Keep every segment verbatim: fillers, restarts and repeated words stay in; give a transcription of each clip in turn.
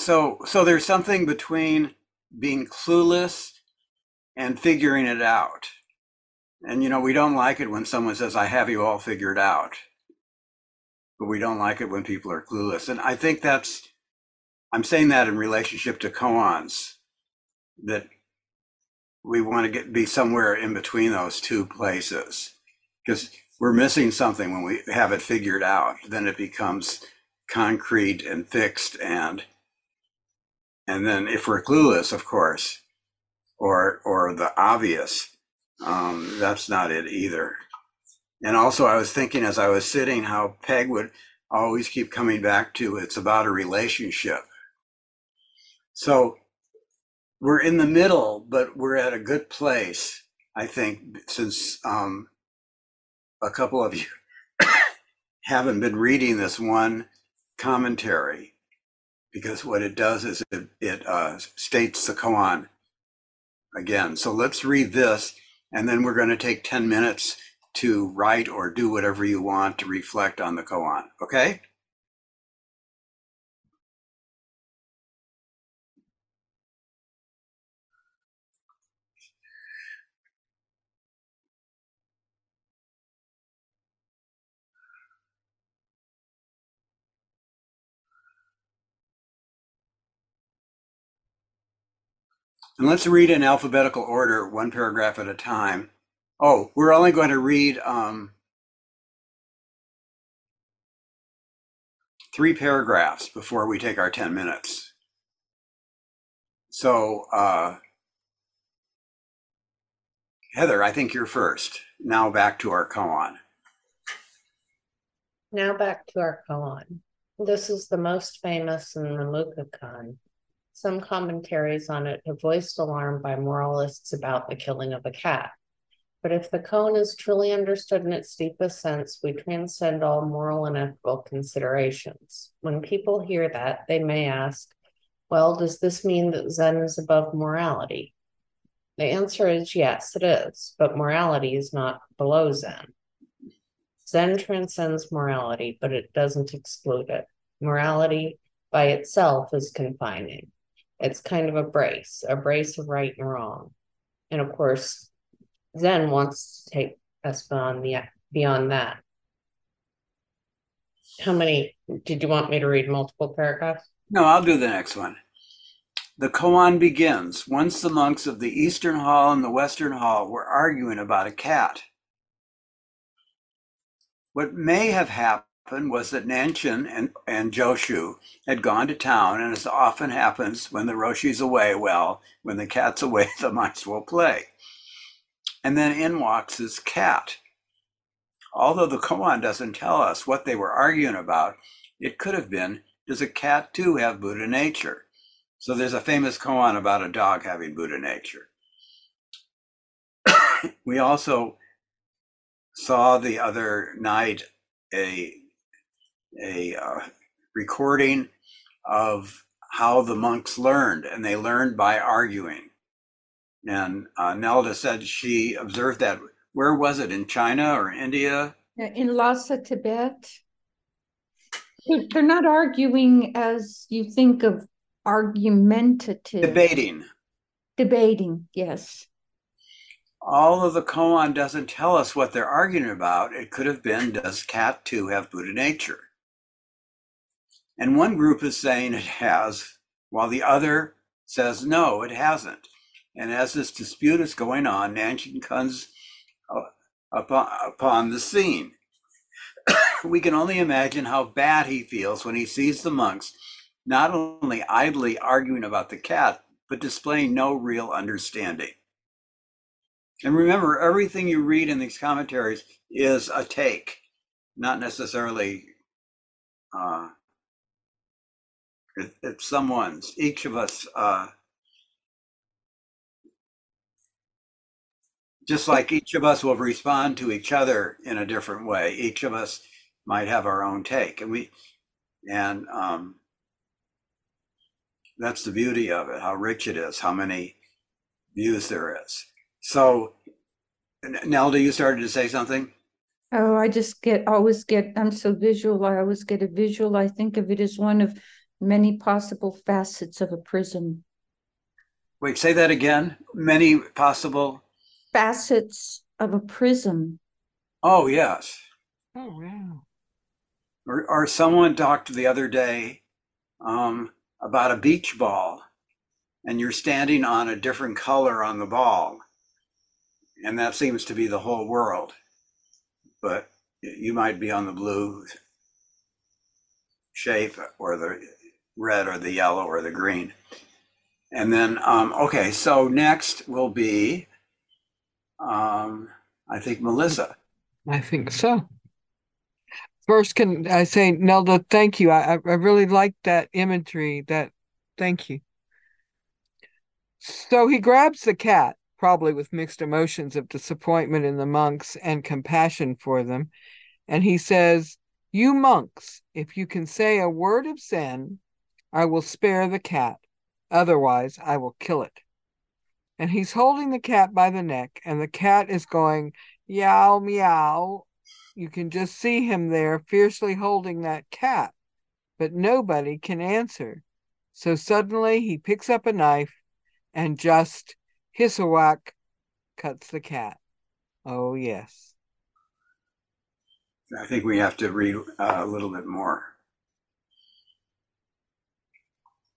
So, so there's something between being clueless and figuring it out. And, you know, we don't like it when someone says, I have you all figured out. But we don't like it when people are clueless. And I think that's, I'm saying that in relationship to koans, that we want to get be somewhere in between those two places, because we're missing something when we have it figured out. Then it becomes concrete and fixed, and and then if we're clueless, of course, or or the obvious, um, that's not it either. And also, I was thinking as I was sitting how Peg would always keep coming back to it's about a relationship. So we're in the middle, but we're at a good place, I think, since um, a couple of you haven't been reading this one commentary, because what it does is it, it uh, states the koan again. So let's read this, and then we're going to take ten minutes to write or do whatever you want to reflect on the koan, okay? And let's read in alphabetical order, one paragraph at a time. Oh, we're only going to read um, three paragraphs before we take our ten minutes. So, uh, Heather, I think you're first. Now back to our koan. Now back to our koan. This is the most famous in the Mumonkan. Some commentaries on it have voiced alarm by moralists about the killing of a cat. But if the koan is truly understood in its deepest sense, we transcend all moral and ethical considerations. When people hear that, they may ask, well, does this mean that Zen is above morality? The answer is yes, it is, but morality is not below Zen. Zen transcends morality, but it doesn't exclude it. Morality by itself is confining. It's kind of a brace, a brace of right and wrong. And of course, Zen wants to take us beyond the beyond that. How many did you want me to read? Multiple paragraphs? No, I'll do the next one. The koan begins. Once the monks of the Eastern Hall and the Western Hall were arguing about a cat. What may have happened was that Nanquan and, and Joshu had gone to town, and as often happens when the Roshi's away, well, when the cat's away, the mice will play. And then in walks his cat. Although the koan doesn't tell us what they were arguing about, it could have been, does a cat too have Buddha nature? So there's a famous koan about a dog having Buddha nature. We also saw the other night a, a uh, recording of how the monks learned, and they learned by arguing. And uh, Nelda said she observed that. Where was it, in China or India? In Lhasa, Tibet. They're not arguing as you think of argumentative. Debating. Debating, yes. Although the koan doesn't tell us what they're arguing about, it could have been, does cat too have Buddha nature? And one group is saying it has, while the other says no, it hasn't. And as this dispute is going on, Nanquan comes upon, upon the scene. We can only imagine how bad he feels when he sees the monks not only idly arguing about the cat, but displaying no real understanding. And remember, everything you read in these commentaries is a take, not necessarily, uh, it, it's someone's, each of us, uh, just like each of us will respond to each other in a different way. Each of us might have our own take, and we, and um, that's the beauty of it, how rich it is, how many views there is. So, Nelda, you started to say something? Oh, I just get, always get, I'm so visual, I always get a visual. I think of it as one of many possible facets of a prism. Wait, say that again. Many possible facets of a prism. Oh, yes. Oh, wow. Or, or someone talked the other day um, about a beach ball, and you're standing on a different color on the ball. And that seems to be the whole world. But you might be on the blue shape, or the red, or the yellow, or the green. And then, um, okay, so next will be, um, I think, Melissa. I think so. First, can I say, Nelda, thank you. I, I really like that imagery. That, thank you. So he grabs the cat, probably with mixed emotions of disappointment in the monks and compassion for them. And he says, "You monks, if you can say a word of Zen, I will spare the cat. Otherwise, I will kill it." And he's holding the cat by the neck, and the cat is going, "Meow, meow." You can just see him there, fiercely holding that cat, but nobody can answer. So suddenly he picks up a knife and just, hissawak, cuts the cat. Oh, yes. I think we have to read uh, a little bit more.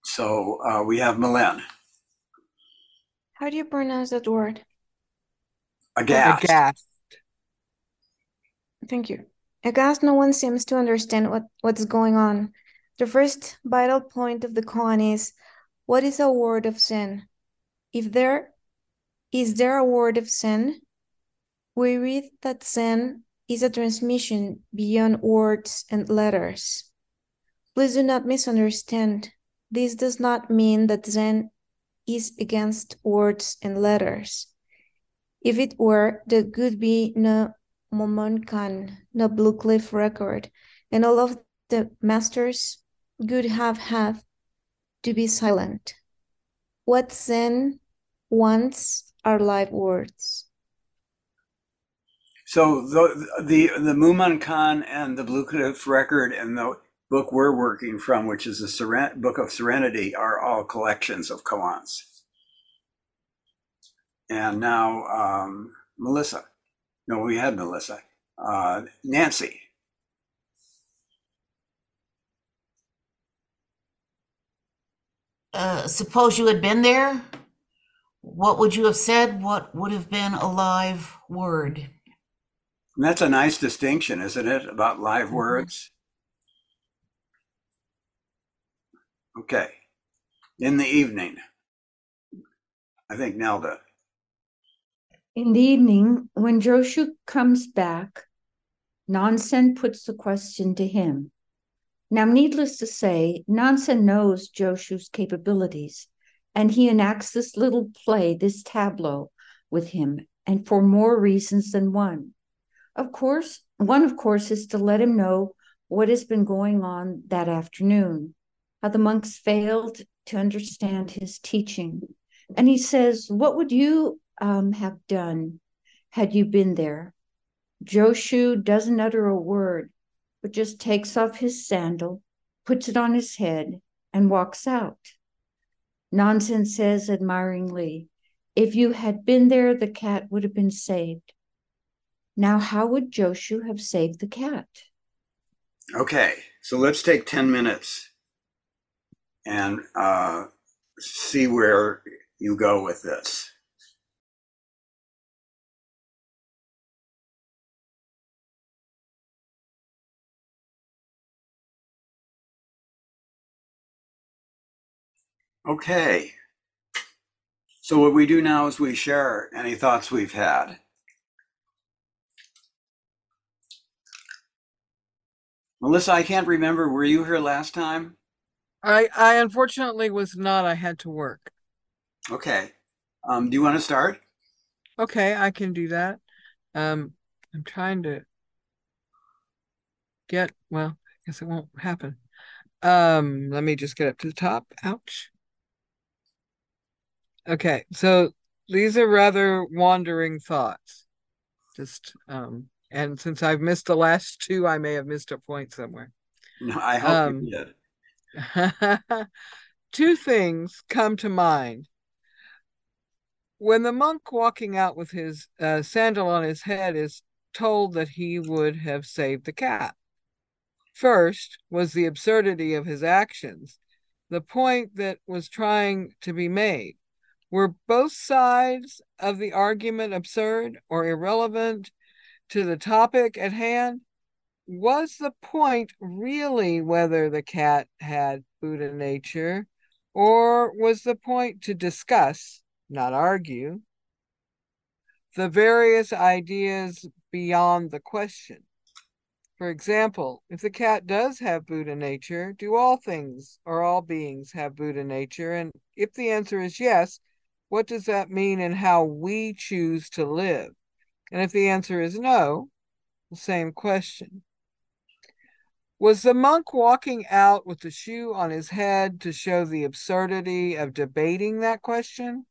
So uh, we have Milan. How do you pronounce that word? Aghast. Aghast. Thank you. Aghast, no one seems to understand what, what's going on. The first vital point of the koan is, what is a word of Zen? If there is there a word of Zen, we read that Zen is a transmission beyond words and letters. Please do not misunderstand. This does not mean that Zen is against words and letters. If it were, there could be no Mumonkan, no Blue Cliff Record, and all of the masters could have had to be silent. What Zen wants are live words. So the the, the Mumonkan and the Blue Cliff Record and the book we're working from, which is the Seren- Book of Serenity, are all collections of koans. And now, um, Melissa. No, we had Melissa. Uh, Nancy. Uh, suppose you had been there, what would you have said? What would have been a live word? And that's a nice distinction, isn't it, about live mm-hmm. words? Okay. In the evening, I think Nelda. In the evening, when Joshu comes back, Nansen puts the question to him. Now, needless to say, Nansen knows Joshu's capabilities, and he enacts this little play, this tableau with him, and for more reasons than one. Of course, one, of course, is to let him know what has been going on that afternoon, how the monks failed to understand his teaching. And he says, "What would you um, have done had you been there?" Joshu doesn't utter a word, but just takes off his sandal, puts it on his head, and walks out. Nansen says admiringly, "If you had been there, the cat would have been saved." Now, how would Joshu have saved the cat? Okay, so let's take ten minutes. And uh, see where you go with this. Okay. So what we do now is we share any thoughts we've had. Melissa, I can't remember. Were you here last time? I, I unfortunately was not. I had to work. Okay. Um, do you want to start? Okay, I can do that. Um, I'm trying to get, well, I guess it won't happen. Um, let me just get up to the top. Ouch. Okay, so these are rather wandering thoughts. Just, um, and since I've missed the last two, I may have missed a point somewhere. No, I hope um, you did. Two things come to mind. When the monk walking out with his uh, sandal on his head is told that he would have saved the cat, first was the absurdity of his actions, the point that was trying to be made. Were both sides of the argument absurd or irrelevant to the topic at hand? Was the point really whether the cat had Buddha nature, or was the point to discuss, not argue, the various ideas beyond the question? For example, if the cat does have Buddha nature, do all things or all beings have Buddha nature? And if the answer is yes, what does that mean in how we choose to live? And if the answer is no, the same question. Was the monk walking out with the shoe on his head to show the absurdity of debating that question?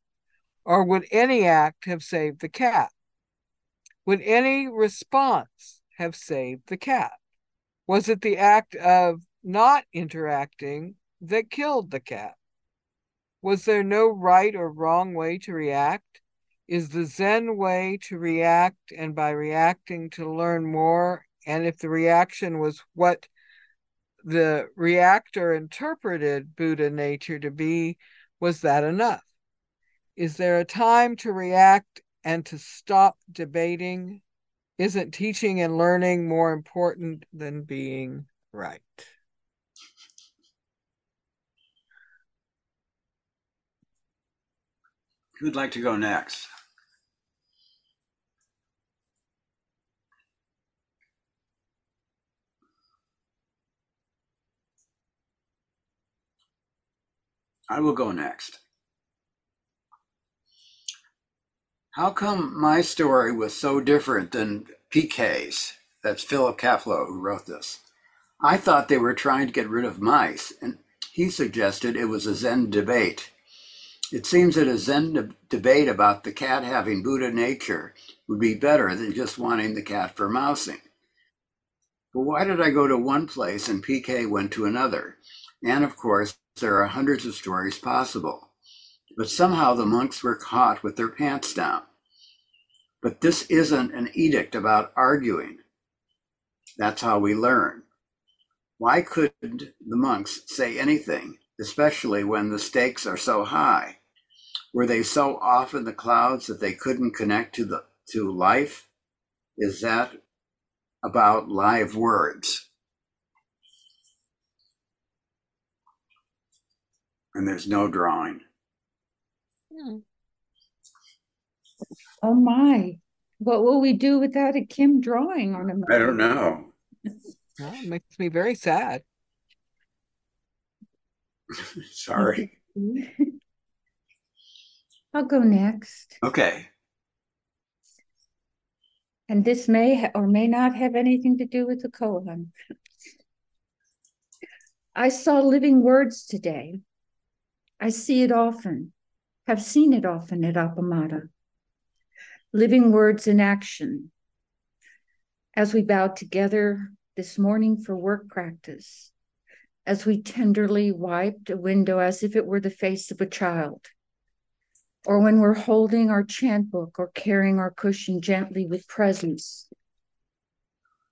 Or would any act have saved the cat? Would any response have saved the cat? Was it the act of not interacting that killed the cat? Was there no right or wrong way to react? Is the Zen way to react, and by reacting to learn more? And if the reaction was what the reactor interpreted Buddha nature to be, was that enough? Is there a time to react and to stop debating? Isn't teaching and learning more important than being right? Who'd like to go next? I will go next. How come my story was so different than P K's? That's Philip Kapleau, who wrote this. I thought they were trying to get rid of mice, and he suggested it was a Zen debate. It seems that a Zen de- debate about the cat having Buddha nature would be better than just wanting the cat for mousing. But why did I go to one place and P K went to another? And of course, there are hundreds of stories possible. But somehow the monks were caught with their pants down. But this isn't an edict about arguing. That's how we learn. Why couldn't the monks say anything, especially when the stakes are so high? Were they so off in the clouds that they couldn't connect to the to life? Is that about live words? And there's no drawing. Oh my, what will we do without a Kim drawing on him? I don't know. Well, it makes me very sad. Sorry. I'll go next. Okay. And this may ha- or may not have anything to do with the koan. I saw living words today. I see it often. Have seen it often at Appamada. Living words in action. As we bowed together this morning for work practice, as we tenderly wiped a window as if it were the face of a child, or when we're holding our chant book or carrying our cushion gently with presence,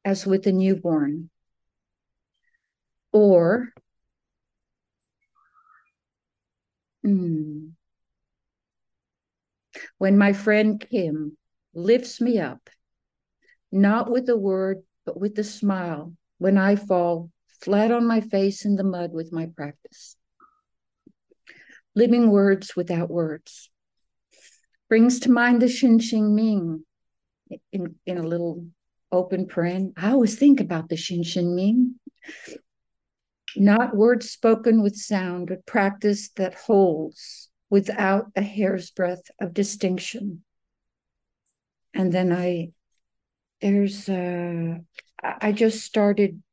as with a newborn, or mm, when my friend Kim lifts me up, not with a word, but with a smile, when I fall flat on my face in the mud with my practice. Living words without words. Brings to mind the Xin Xin Ming in, in a little open paren. I always think about the Xin Xin Ming. Not words spoken with sound, but practice that holds without a hair's breadth of distinction. And then I, there's, uh, I just started,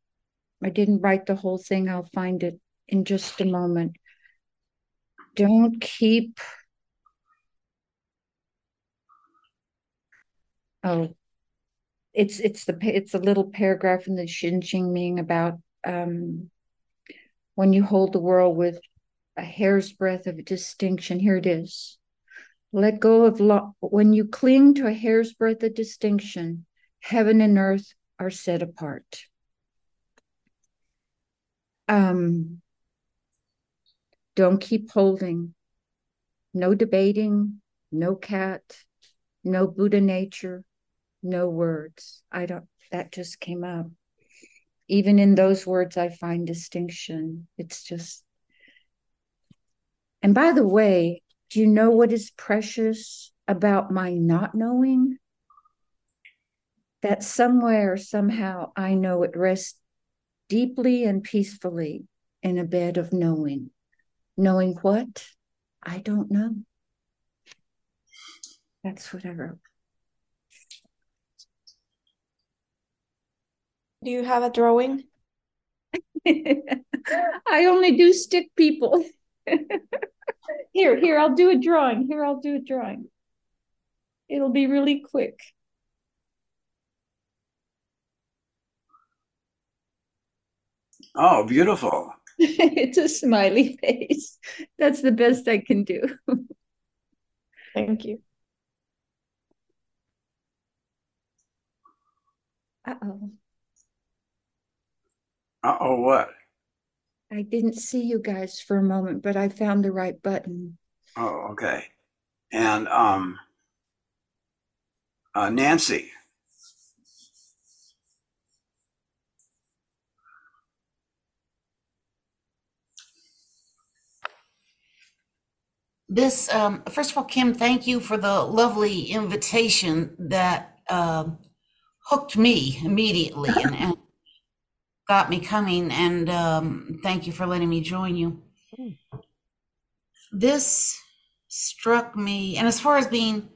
I didn't write the whole thing. I'll find it in just a moment. Don't keep, oh, it's it's the it's a little paragraph in the Xin Xin Ming about um, when you hold the world with a hair's breadth of distinction, here it is. Let go of, lo- when you cling to a hair's breadth of distinction, heaven and earth are set apart. Um, don't keep holding. No debating, no cat, no Buddha nature, no words. I don't, that just came up. Even in those words, I find distinction. It's just, and by the way, do you know what is precious about my not knowing? That somewhere, somehow, I know it rests deeply and peacefully in a bed of knowing. Knowing what? I don't know. That's what I wrote. Do you have a drawing? I only do stick people. Here, here, I'll do a drawing. Here, I'll do a drawing. It'll be really quick. Oh, beautiful. It's a smiley face. That's the best I can do. Thank you. Uh-oh. Uh-oh, what? I didn't see you guys for a moment, but I found the right button. Oh, okay. And um, uh, Nancy. This, um, first of all, Kim, thank you for the lovely invitation that uh, hooked me immediately and, and got me coming, and um, thank you for letting me join you. This struck me, and as far as being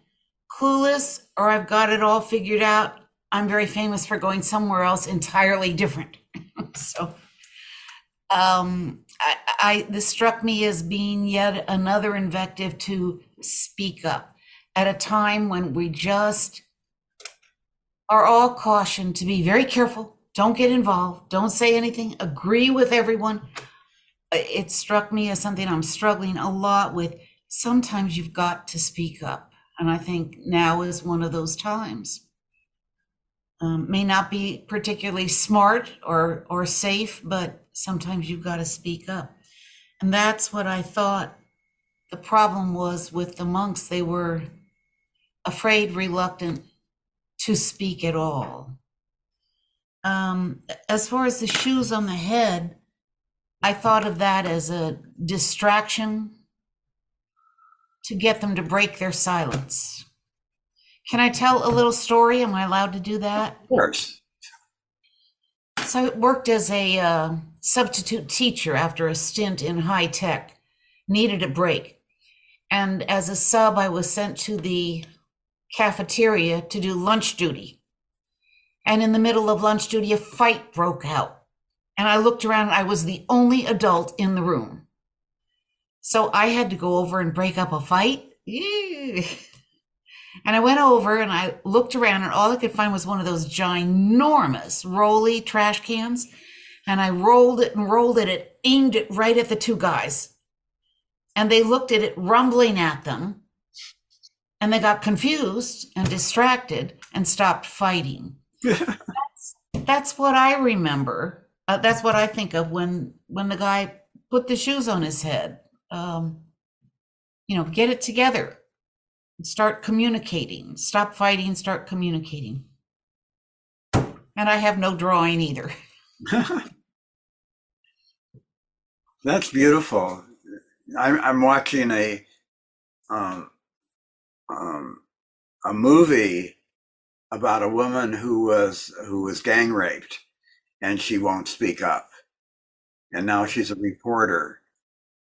clueless or I've got it all figured out, I'm very famous for going somewhere else entirely different. So um, I, I, this struck me as being yet another invective to speak up at a time when we just are all cautioned to be very careful. Don't get involved. Don't say anything. Agree with everyone. It struck me as something I'm struggling a lot with. Sometimes you've got to speak up. And I think now is one of those times. Um, may not be particularly smart or, or safe, but sometimes you've got to speak up. And that's what I thought the problem was with the monks. They were afraid, reluctant to speak at all. Um, as far as the shoes on the head, I thought of that as a distraction to get them to break their silence. Can I tell a little story? Am I allowed to do that? Of course. So I worked as a uh, substitute teacher after a stint in high tech, needed a break. And as a sub, I was sent to the cafeteria to do lunch duty. And in the middle of lunch duty, a fight broke out. And I looked around, I was the only adult in the room. So I had to go over and break up a fight. And I went over and I looked around and all I could find was one of those ginormous rolly trash cans. And I rolled it and rolled it, it aimed it right at the two guys. And they looked at it, rumbling at them. And they got confused and distracted and stopped fighting. that's, that's what I remember. Uh, that's what I think of when when the guy put the shoes on his head. Um, you know, get it together, start communicating, stop fighting, start communicating. And I have no drawing either. That's beautiful. I'm, I'm watching a um, um, a movie about a woman who was who was gang raped, and she won't speak up. And now she's a reporter.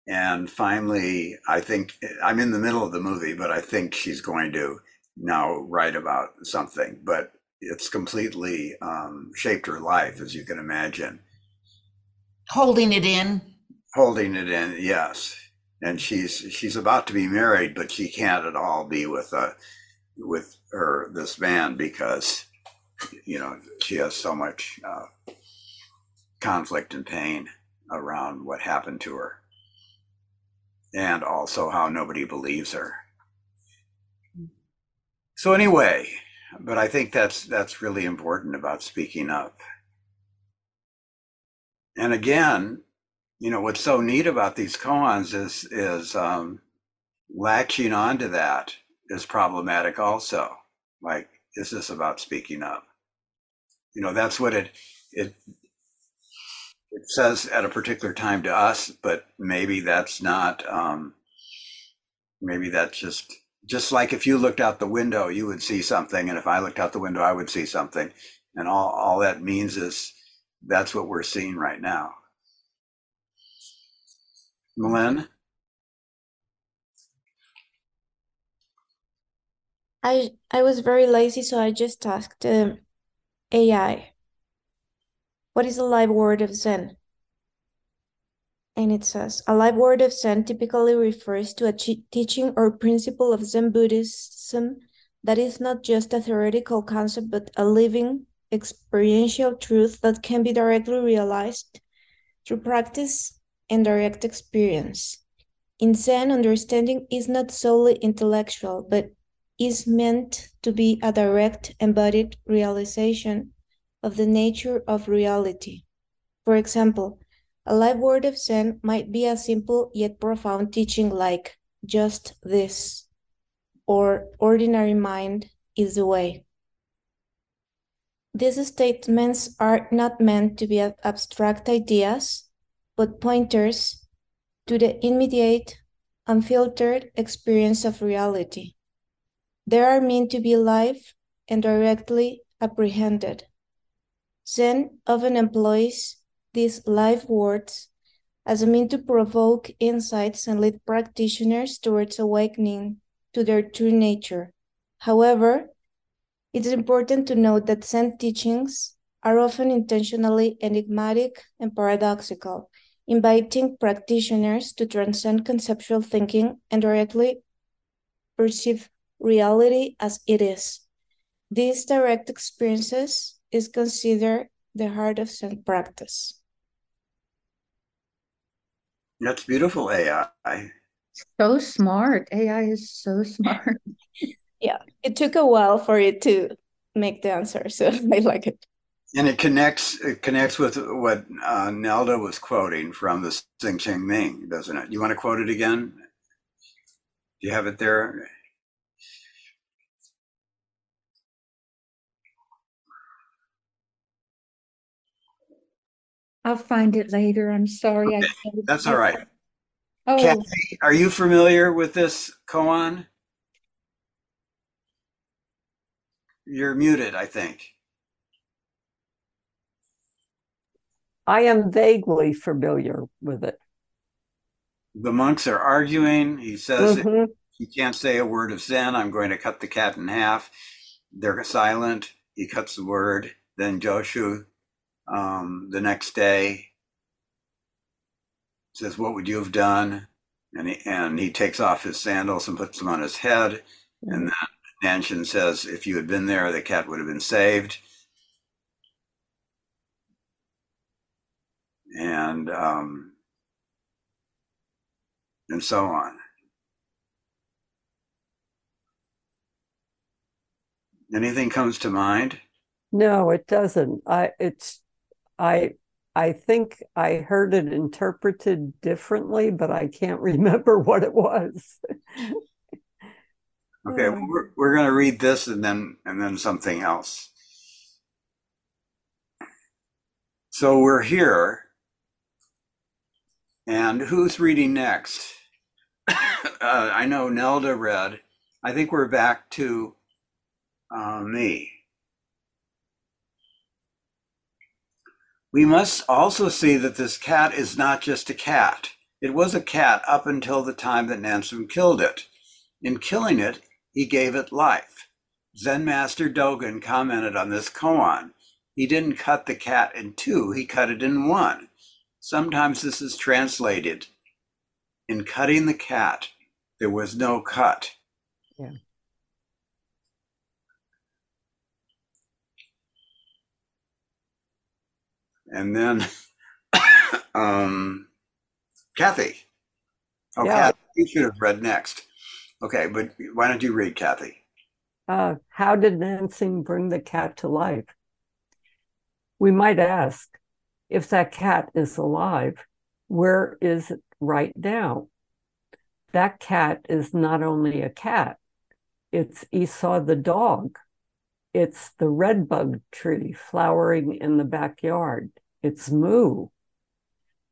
And finally, I think, I'm in the middle of the movie, but I think she's going to now write about something, but it's completely um, shaped her life, as you can imagine. Holding it in. Holding it in, yes. And she's she's about to be married, but she can't at all be with a, with her this man, because you know she has so much uh conflict and pain. around what happened to her, and also how nobody believes her. So anyway, but I think that's that's really important about speaking up. And again, you know, what's so neat about these koans is is um, latching onto that is problematic also. Like, is this about speaking up? You know, that's what it it it says at a particular time to us, but maybe that's not. Um, maybe that's just just like if you looked out the window, you would see something, and if I looked out the window, I would see something, and all all that means is that's what we're seeing right now. Malin? I I was very lazy, so I just asked um, A I, what is a live word of Zen? And it says, a live word of Zen typically refers to a teaching or principle of Zen Buddhism that is not just a theoretical concept, but a living, experiential truth that can be directly realized through practice and direct experience. In Zen, understanding is not solely intellectual, but is meant to be a direct, embodied realization of the nature of reality. For example, a live word of Zen might be a simple yet profound teaching like, just this, or ordinary mind is the way. These statements are not meant to be abstract ideas, but pointers to the immediate, unfiltered experience of reality. They are meant to be live and directly apprehended. Zen often employs these live words as a means to provoke insights and lead practitioners towards awakening to their true nature. However, it is important to note that Zen teachings are often intentionally enigmatic and paradoxical, inviting practitioners to transcend conceptual thinking and directly perceive reality as it is. These direct experiences is considered the heart of Zen practice. That's beautiful, A I. So smart. A I is so smart. Yeah, it took a while for it to make the answer, so I like it. And it connects it connects with what uh, Nelda was quoting from the Xin Xin Ming, doesn't it? You want to quote it again? Do you have it there? I'll find it later. I'm sorry. Okay. I can't. That's all right. Oh. Kathy, are you familiar with this koan? You're muted, I think. I am vaguely familiar with it. The monks are arguing. He says, mm-hmm. He can't say a word of Zen. I'm going to cut the cat in half. They're silent. He cuts the word. Then Joshu, um, the next day, says, what would you have done? And he, and he takes off his sandals and puts them on his head. Mm-hmm. And then Nanshan says, if you had been there, the cat would have been saved. And um, and so on. Anything comes to mind? No, it doesn't. I it's I I think I heard it interpreted differently, but I can't remember what it was. Okay, well, we're we're going to read this and then and then something else. So we're here. And who's reading next? uh, I know Nelda read. I think we're back to uh, me. We must also see that this cat is not just a cat. It was a cat up until the time that Nansen killed it. In killing it, he gave it life. Zen Master Dogen commented on this koan. He didn't cut the cat in two, he cut it in one. Sometimes this is translated, in cutting the cat, there was no cut. Yeah. And then um, Kathy. Oh, yeah. Kathy, you should have read next. Okay, but why don't you read, Kathy? Uh, how did dancing bring the cat to life? We might ask, if that cat is alive, where is it right now? That cat is not only a cat, it's Esau the dog. It's the redbud tree flowering in the backyard. It's Moo.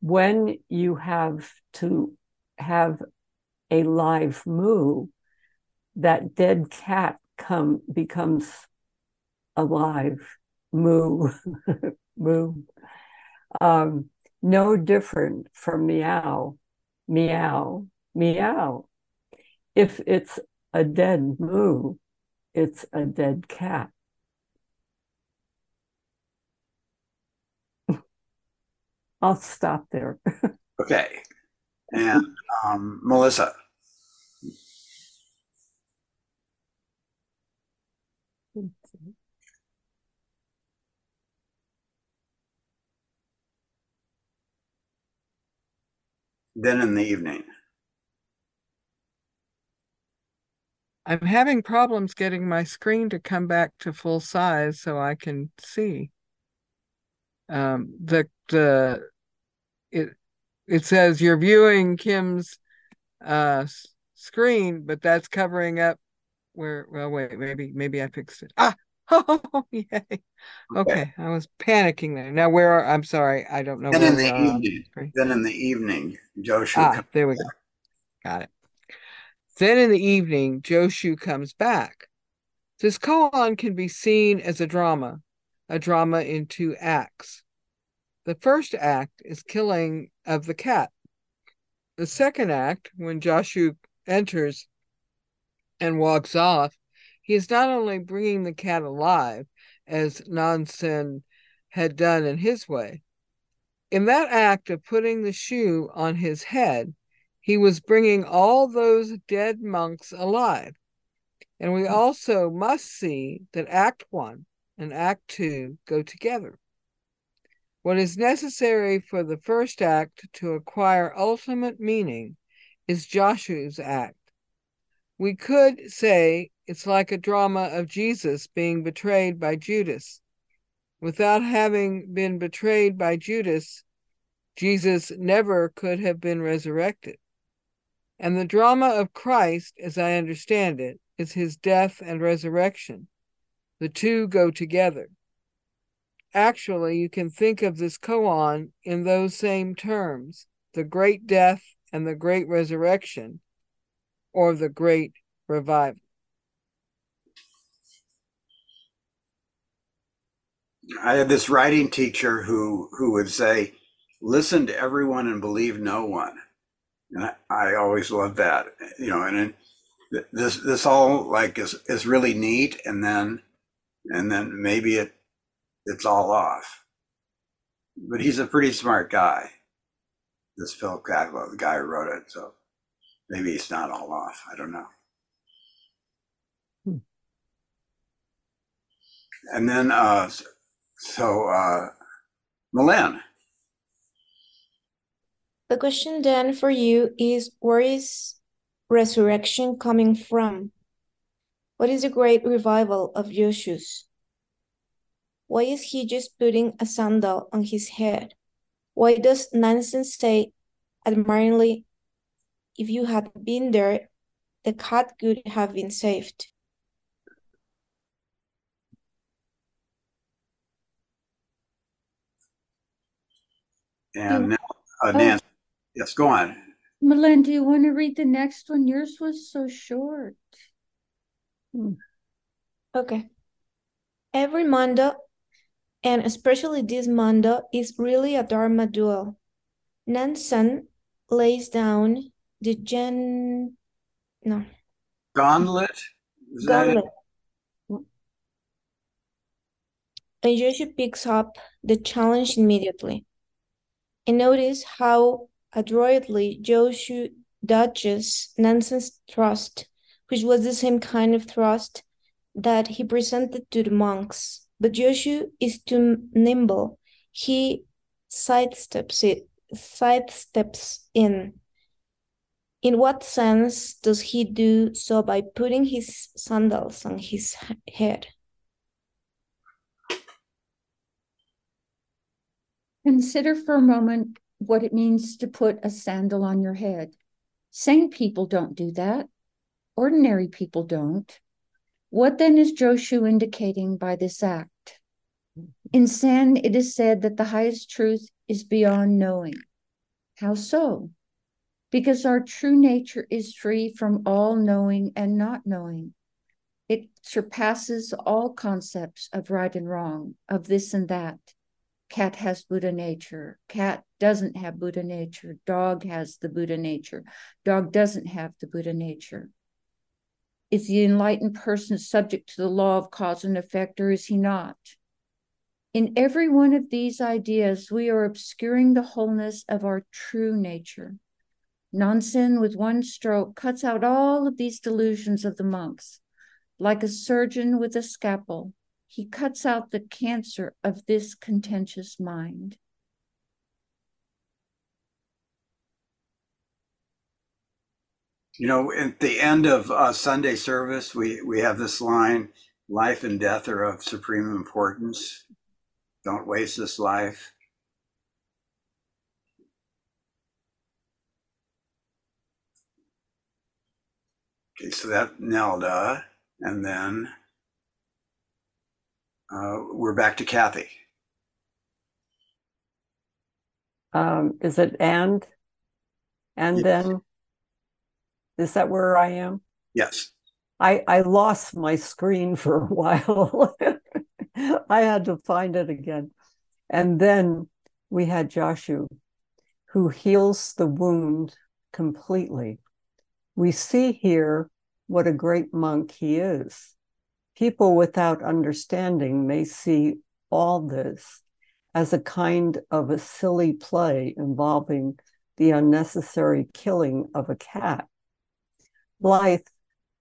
When you have to have a live Moo, that dead cat come becomes alive Moo. Moo. Um, no different from meow, meow, meow. If it's a dead Moo, it's a dead cat. I'll stop there. Okay. And um, Melissa. Then in the evening. I'm having problems getting my screen to come back to full size so I can see. Um, the the it it says you're viewing Kim's uh, screen, but that's covering up where. Well, wait, maybe maybe I fixed it. Ah, oh yay! Okay, okay. I was panicking there. Now where? Are, I'm sorry, I don't know. Then in the evening. The then in the evening, Joshu. Ah, there we go. Got it. Then in the evening, Joshu comes back. This koan can be seen as a drama, a drama in two acts. The first act is killing of the cat. The second act, when Joshu enters and walks off, he is not only bringing the cat alive, as Nansen had done in his way. In that act of putting the shoe on his head, he was bringing all those dead monks alive. And we also must see that Act One and Act Two go together. What is necessary for the first act to acquire ultimate meaning is Joshua's act. We could say it's like a drama of Jesus being betrayed by Judas. Without having been betrayed by Judas, Jesus never could have been resurrected. And the drama of Christ, as I understand it, is his death and resurrection. The two go together. Actually, you can think of this koan in those same terms, the great death and the great resurrection, or the great revival. I had this writing teacher who, who would say, listen to everyone and believe no one. And I, I always loved that, you know, and it, this, this all like is, is really neat. And then, and then maybe it, it's all off, but he's a pretty smart guy. This Philip Kapleau, the guy who wrote it. So maybe it's not all off. I don't know. Hmm. And then, uh, so, uh, Milan. The question then for you is, where is resurrection coming from? What is the great revival of Joshua's? Why is he just putting a sandal on his head? Why does Nansen say admiringly, if you had been there, the cat could have been saved? And now, uh, Nansen. Oh. Yes, go on. Milan, do you want to read the next one? Yours was so short. Hmm. Okay. Every Monday, and especially this Monday, is really a Dharma duel. Nansen lays down the gen... No. Gauntlet? Is Gauntlet. That and Joshu picks up the challenge immediately. And notice how adroitly Joshu dodges Nansen's thrust, which was the same kind of thrust that he presented to the monks. But Joshu is too nimble. He sidesteps it, sidesteps in. In what sense does he do so by putting his sandals on his head? Consider for a moment what it means to put a sandal on your head. Sane people don't do that. Ordinary people don't. What then is Joshu indicating by this act? In Zen, it is said that the highest truth is beyond knowing. How so? Because our true nature is free from all knowing and not knowing. It surpasses all concepts of right and wrong, of this and that. Cat has Buddha nature. Cat doesn't have Buddha nature. Dog has the Buddha nature. Dog doesn't have the Buddha nature. Is the enlightened person subject to the law of cause and effect, or is he not? In every one of these ideas, we are obscuring the wholeness of our true nature. Nansen, with one stroke, cuts out all of these delusions of the monks. Like a surgeon with a scalpel, he cuts out the cancer of this contentious mind. You know, at the end of uh, Sunday service, we, we have this line, life and death are of supreme importance. Don't waste this life. Okay, so that Nelda, and then uh, we're back to Kathy. Um, is it and? And yes. Then? Is that where I am? Yes. I, I lost my screen for a while. I had to find it again. And then we had Joshu, who heals the wound completely. We see here what a great monk he is. People without understanding may see all this as a kind of a silly play involving the unnecessary killing of a cat. Blythe,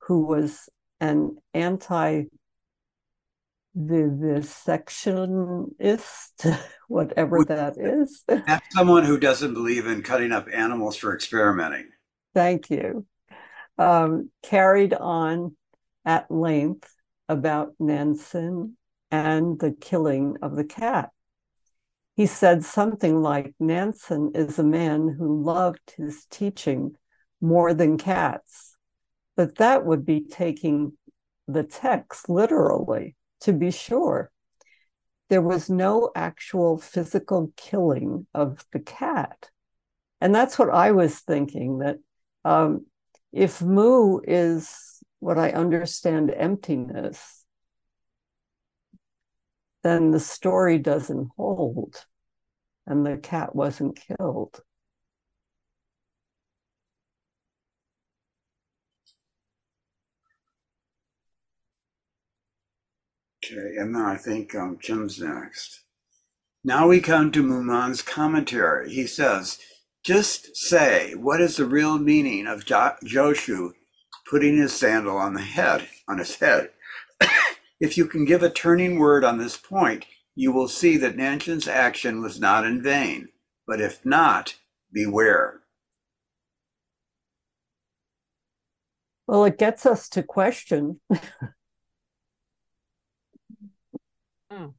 who was an anti-vivisectionist, whatever that is. That's someone who doesn't believe in cutting up animals for experimenting. Thank you. Um, carried on at length about Nansen and the killing of the cat. He said something like, Nansen is a man who loved his teaching more than cats, but that would be taking the text literally, to be sure. There was no actual physical killing of the cat. And that's what I was thinking, that um, if mu is what I understand emptiness, then the story doesn't hold, and the cat wasn't killed. Okay, and then I think um, Jim's next. Now we come to Mumon's commentary. He says, just say, what is the real meaning of jo- Joshu putting his sandal on the head, on his head? If you can give a turning word on this point, you will see that Nansen's action was not in vain. But if not, beware. Well, it gets us to question. oh.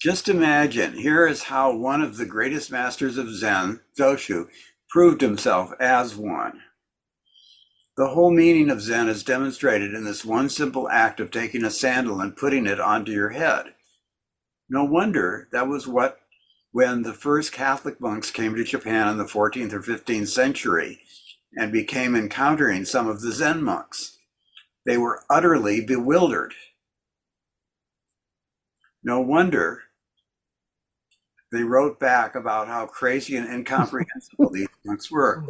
Just imagine, here is how one of the greatest masters of Zen, Joshu, proved himself as one. The whole meaning of Zen is demonstrated in this one simple act of taking a sandal and putting it onto your head. No wonder that was what, when the first Catholic monks came to Japan in the fourteenth or fifteenth century and became encountering some of the Zen monks. They were utterly bewildered. No wonder they wrote back about how crazy and incomprehensible these monks were.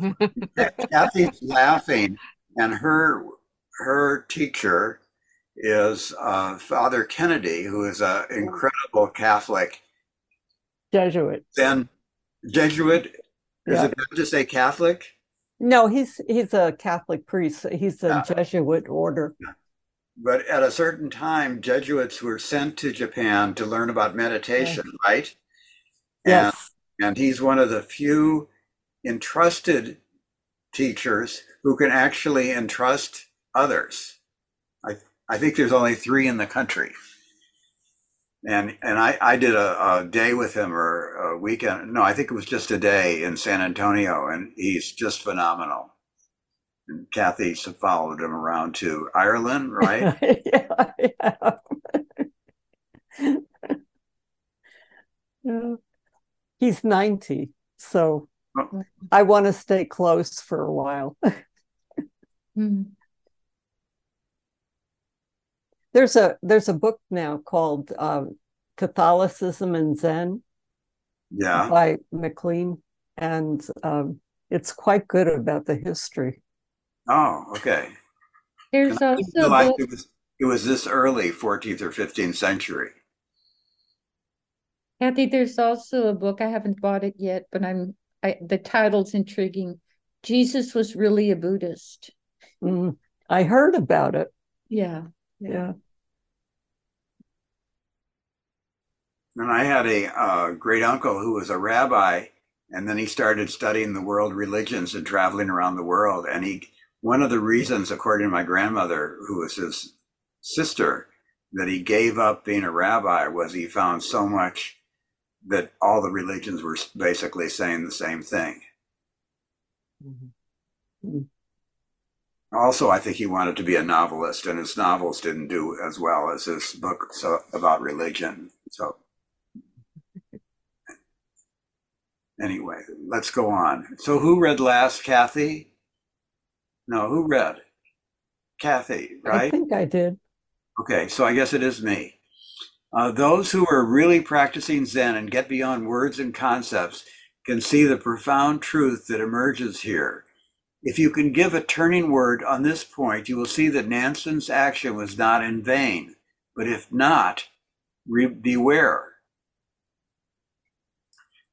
Kathy's laughing, and her her teacher is uh, Father Kennedy, who is an incredible Catholic Jesuit. Then Jesuit is yeah. About to say Catholic? No, he's he's a Catholic priest. He's a uh, Jesuit order. Yeah. But at a certain time, Jesuits were sent to Japan to learn about meditation, okay. right? Yes. And, and he's one of the few entrusted teachers who can actually entrust others. I, I think there's only three in the country. And and I, I did a, a day with him, or a weekend. No, I think it was just a day in San Antonio, and he's just phenomenal. And Kathy followed him around to Ireland, right? yeah, yeah. yeah. He's ninety, so oh. I want to stay close for a while. mm. There's a there's a book now called um, Catholicism and Zen, yeah, by MacLean, and um, it's quite good about the history. Oh, okay. There's also it was, it was this early fourteenth or fifteenth century. Kathy, there's also a book, I haven't bought it yet, but I'm I, the title's intriguing. Jesus Was Really a Buddhist. Mm, I heard about it. Yeah, yeah. And I had a uh, great uncle who was a rabbi, and then he started studying the world religions and traveling around the world. And he, one of the reasons, according to my grandmother, who was his sister, that he gave up being a rabbi was he found so much that all the religions were basically saying the same thing. Mm-hmm. Also, I think he wanted to be a novelist, and his novels didn't do as well as his book so, about religion. So anyway, let's go on. So who read last, Kathy? No, who read? Kathy, right? I think I did. Okay, so I guess it is me. Uh, those who are really practicing Zen and get beyond words and concepts can see the profound truth that emerges here. If you can give a turning word on this point, you will see that Nansen's action was not in vain. But if not, re- beware.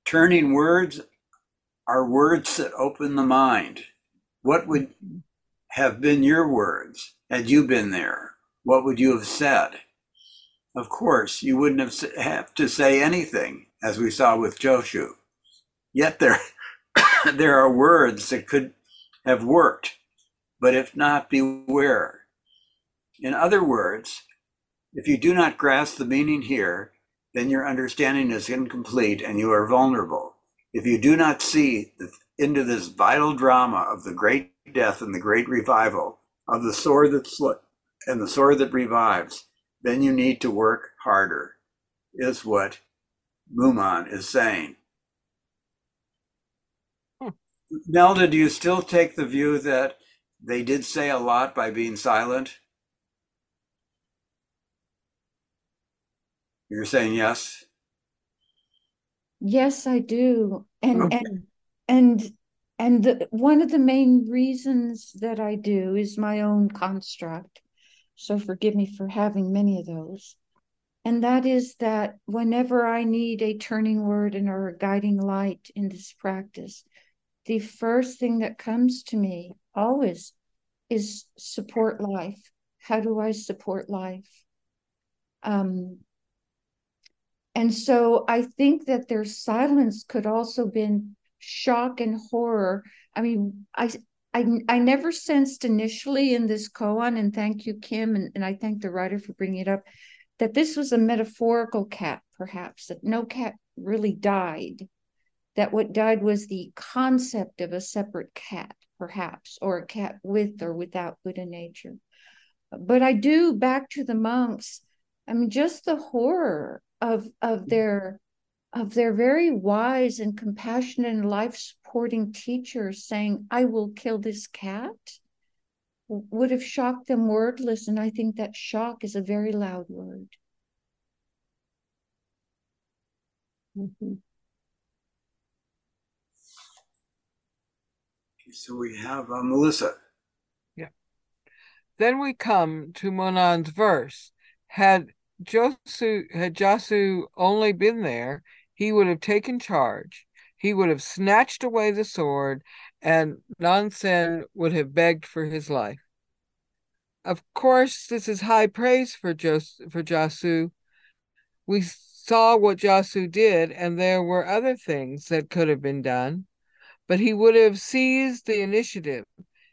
Turning words are words that open the mind. What would have been your words had you been there? What would you have said? Of course, you wouldn't have, have to say anything, as we saw with Joshu. Yet there, there are words that could have worked, but if not, beware. In other words, if you do not grasp the meaning here, then your understanding is incomplete and you are vulnerable. If you do not see the, into this vital drama of the great death and the great revival, of the sword that slit and the sword that revives, then you need to work harder, is what Mumonkan is saying. Nelda, do you still take the view that they did say a lot by being silent? You're saying yes? Yes, I do. And okay. and and and the, one of the main reasons that I do is my own construct. So forgive me for having many of those. And that is that whenever I need a turning word and or a guiding light in this practice, the first thing that comes to me always is support life. How do I support life? Um, and so I think that their silence could also been shock and horror. I mean, I I, I never sensed initially in this koan, and thank you, Kim, and, and I thank the writer for bringing it up, that this was a metaphorical cat, perhaps, that no cat really died. That what died was the concept of a separate cat, perhaps, or a cat with or without Buddha nature. But I do, back to the monks, I mean, just the horror of, of, their, of their very wise and compassionate and life-supporting teachers saying, I will kill this cat, would have shocked them wordless. And I think that shock is a very loud word. Mm-hmm. So we have uh, Melissa. Yeah. Then we come to Monan's verse. Had Joshu, had Joshu only been there, he would have taken charge. He would have snatched away the sword, and Nansen would have begged for his life. Of course, this is high praise for Joshu, for Joshu. We saw what Joshu did, and there were other things that could have been done, but he would have seized the initiative.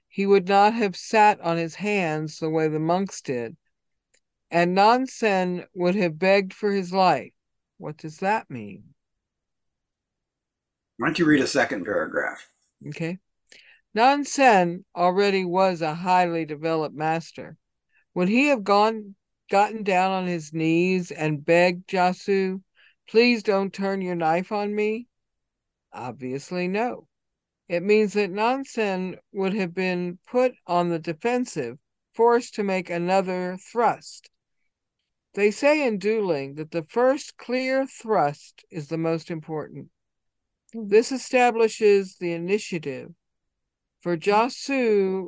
He would not have sat on his hands the way the monks did, and Nansen would have begged for his life. What does that mean? Why don't you read a second paragraph? Okay. Nansen already was a highly developed master. Would he have gone, gotten down on his knees and begged Joshu, please don't turn your knife on me? Obviously, no. It means that Nansen would have been put on the defensive, forced to make another thrust. They say in dueling that the first clear thrust is the most important. This establishes the initiative. For Joshu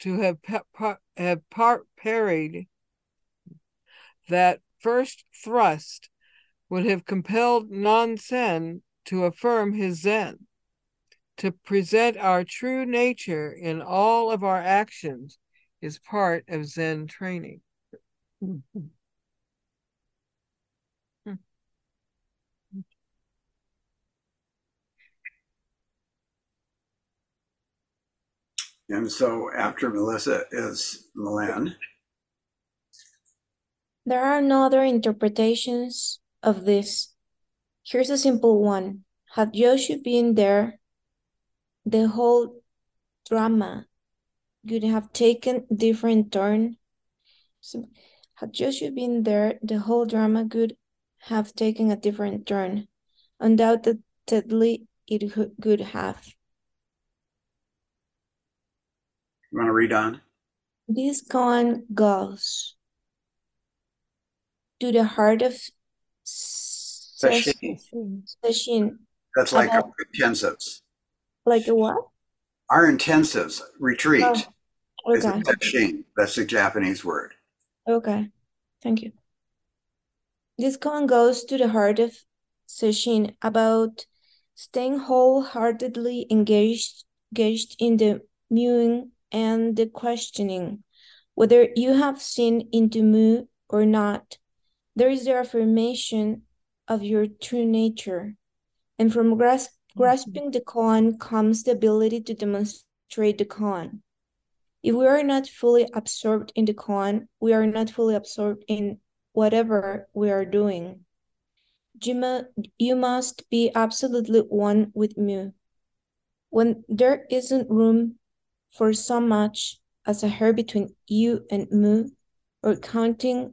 to have pe- par- have par- parried that first thrust would have compelled Nansen to affirm his Zen, to present our true nature in all of our actions is part of Zen training. Mm-hmm. And so after Melissa is Milan. There are no other interpretations of this. Here's a simple one. Had Joshu been there, the whole drama could have taken different turn. So, had Joshu been there, the whole drama could have taken a different turn. Undoubtedly, it could have. You want to read on? This koan goes to the heart of Sesshin. Sesshin. That's like our intensives. Like a what? Our intensives retreat. Oh, okay. Is Sesshin. That's the Japanese word. Okay, thank you. This koan goes to the heart of Sesshin about staying wholeheartedly engaged, engaged in the mewing and the questioning, whether you have seen into Mu or not. There is the affirmation of your true nature. And from grasp, grasping the koan comes the ability to demonstrate the koan. If we are not fully absorbed in the koan, we are not fully absorbed in whatever we are doing. You must be absolutely one with Mu. When there isn't room for so much as a hair between you and Mu, or counting,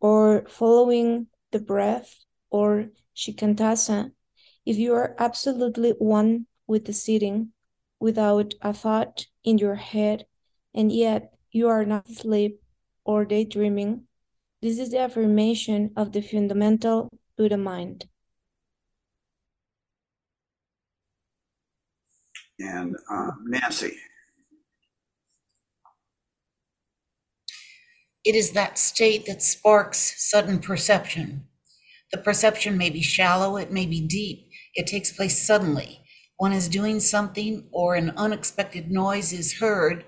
or following the breath, or shikantasa, if you are absolutely one with the sitting, without a thought in your head, and yet you are not asleep or daydreaming, this is the affirmation of the fundamental Buddha mind. And uh, Nancy. It is that state that sparks sudden perception. The perception may be shallow, it may be deep. It takes place suddenly. One is doing something, or an unexpected noise is heard,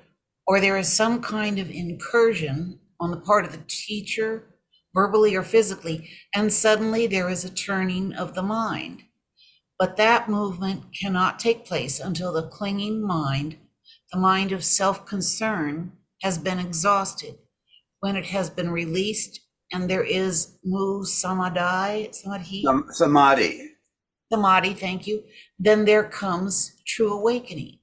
or there is some kind of incursion on the part of the teacher, verbally or physically, and suddenly there is a turning of the mind. But that movement cannot take place until the clinging mind, the mind of self-concern, has been exhausted. When it has been released, and there is mu samadhi, samadhi, samadhi, samadhi, thank you, then there comes true awakening.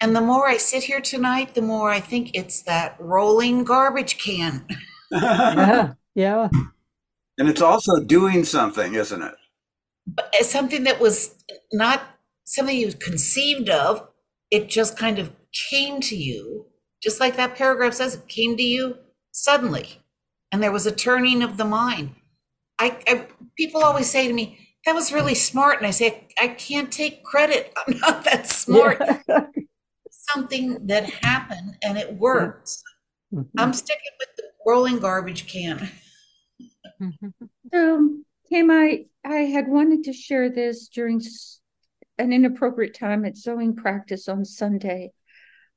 And the more I sit here tonight, the more I think it's that rolling garbage can. Yeah. Yeah. And it's also doing something, isn't it? But something that was not something you conceived of, it just kind of came to you, just like that paragraph says, it came to you suddenly, and there was a turning of the mind. I, I people always say to me, that was really smart, and I say, I can't take credit, I'm not that smart. Yeah. Something that happened and it works. Mm-hmm. I'm sticking with the rolling garbage can. So Kim, I, I had wanted to share this during an inappropriate time at sewing practice on Sunday.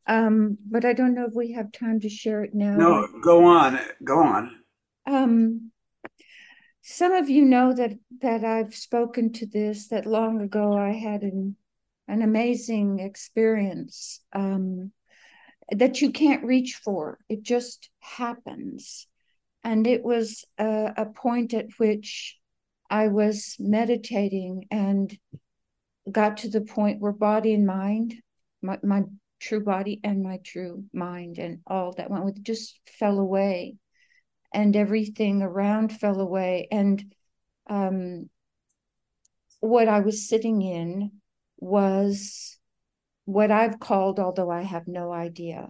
Um, but I don't know if we have time to share it now. No, go on, go on. Um, some of you know that that I've spoken to this, that long ago I had an, an amazing experience um, that you can't reach for. It just happens. And it was a, a point at which I was meditating and got to the point where body and mind, my, my true body and my true mind and all that went with it just fell away, and everything around fell away. And um, what I was sitting in was what I've called, although I have no idea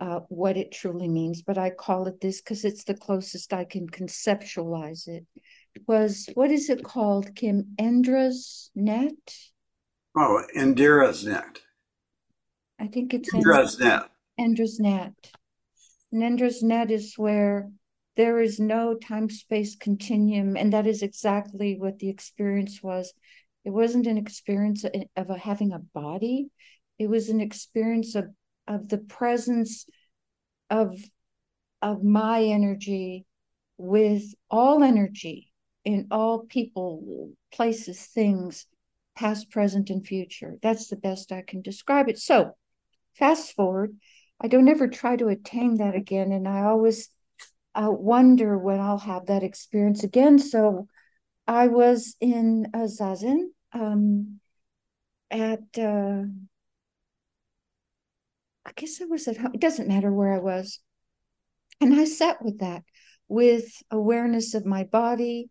uh, what it truly means, but I call it this because it's the closest I can conceptualize it, was, what is it called, Kim? Indra's net? Oh, Indra's net. I think it's Indra's net. Indra's net. And Indra's net is where there is no time-space continuum, and that is exactly what the experience was. It wasn't an experience of a, having a body. It was an experience of, of the presence of, of my energy with all energy in all people, places, things, past, present, and future. That's the best I can describe it. So fast forward, I don't ever try to attain that again. And I always uh, wonder when I'll have that experience again. So I was in a zazen um, at, uh, I guess I was at home. It doesn't matter where I was. And I sat with that, with awareness of my body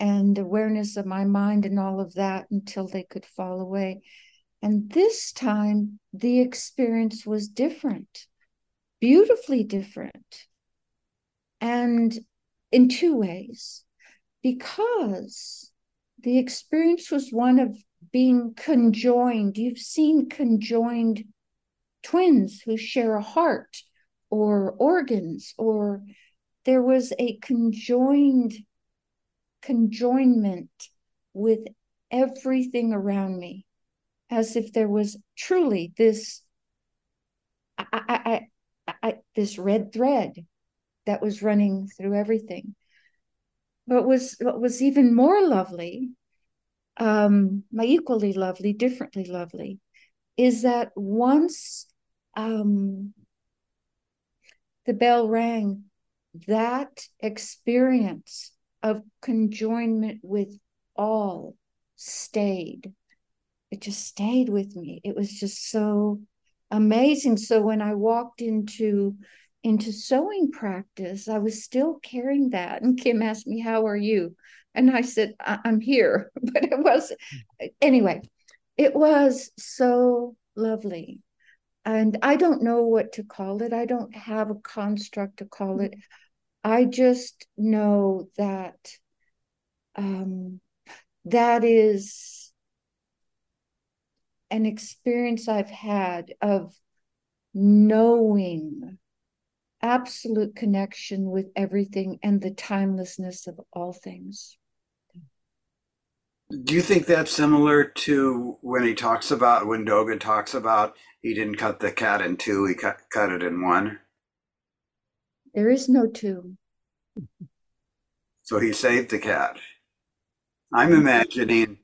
and awareness of my mind and all of that until they could fall away. And this time, the experience was different, beautifully different, and in two ways, because the experience was one of being conjoined. You've seen conjoined twins who share a heart or organs, or there was a conjoined conjoinment with everything around me, as if there was truly this I, I, I, I, this red thread that was running through everything. But was what was even more lovely, um, my equally lovely, differently lovely, is that once um, the bell rang, that experience of conjoinment with all stayed. It just stayed with me. It was just so amazing. So when I walked into, into sewing practice, I was still carrying that. And Kim asked me, how are you? And I said, I- I'm here. But it was, anyway, it was so lovely. And I don't know what to call it. I don't have a construct to call it. I just know that um, that is an experience I've had of knowing absolute connection with everything and the timelessness of all things. Do you think that's similar to when he talks about, when Dogen talks about, he didn't cut the cat in two, he cut, cut it in one? There is no two. So he saved the cat. I'm imagining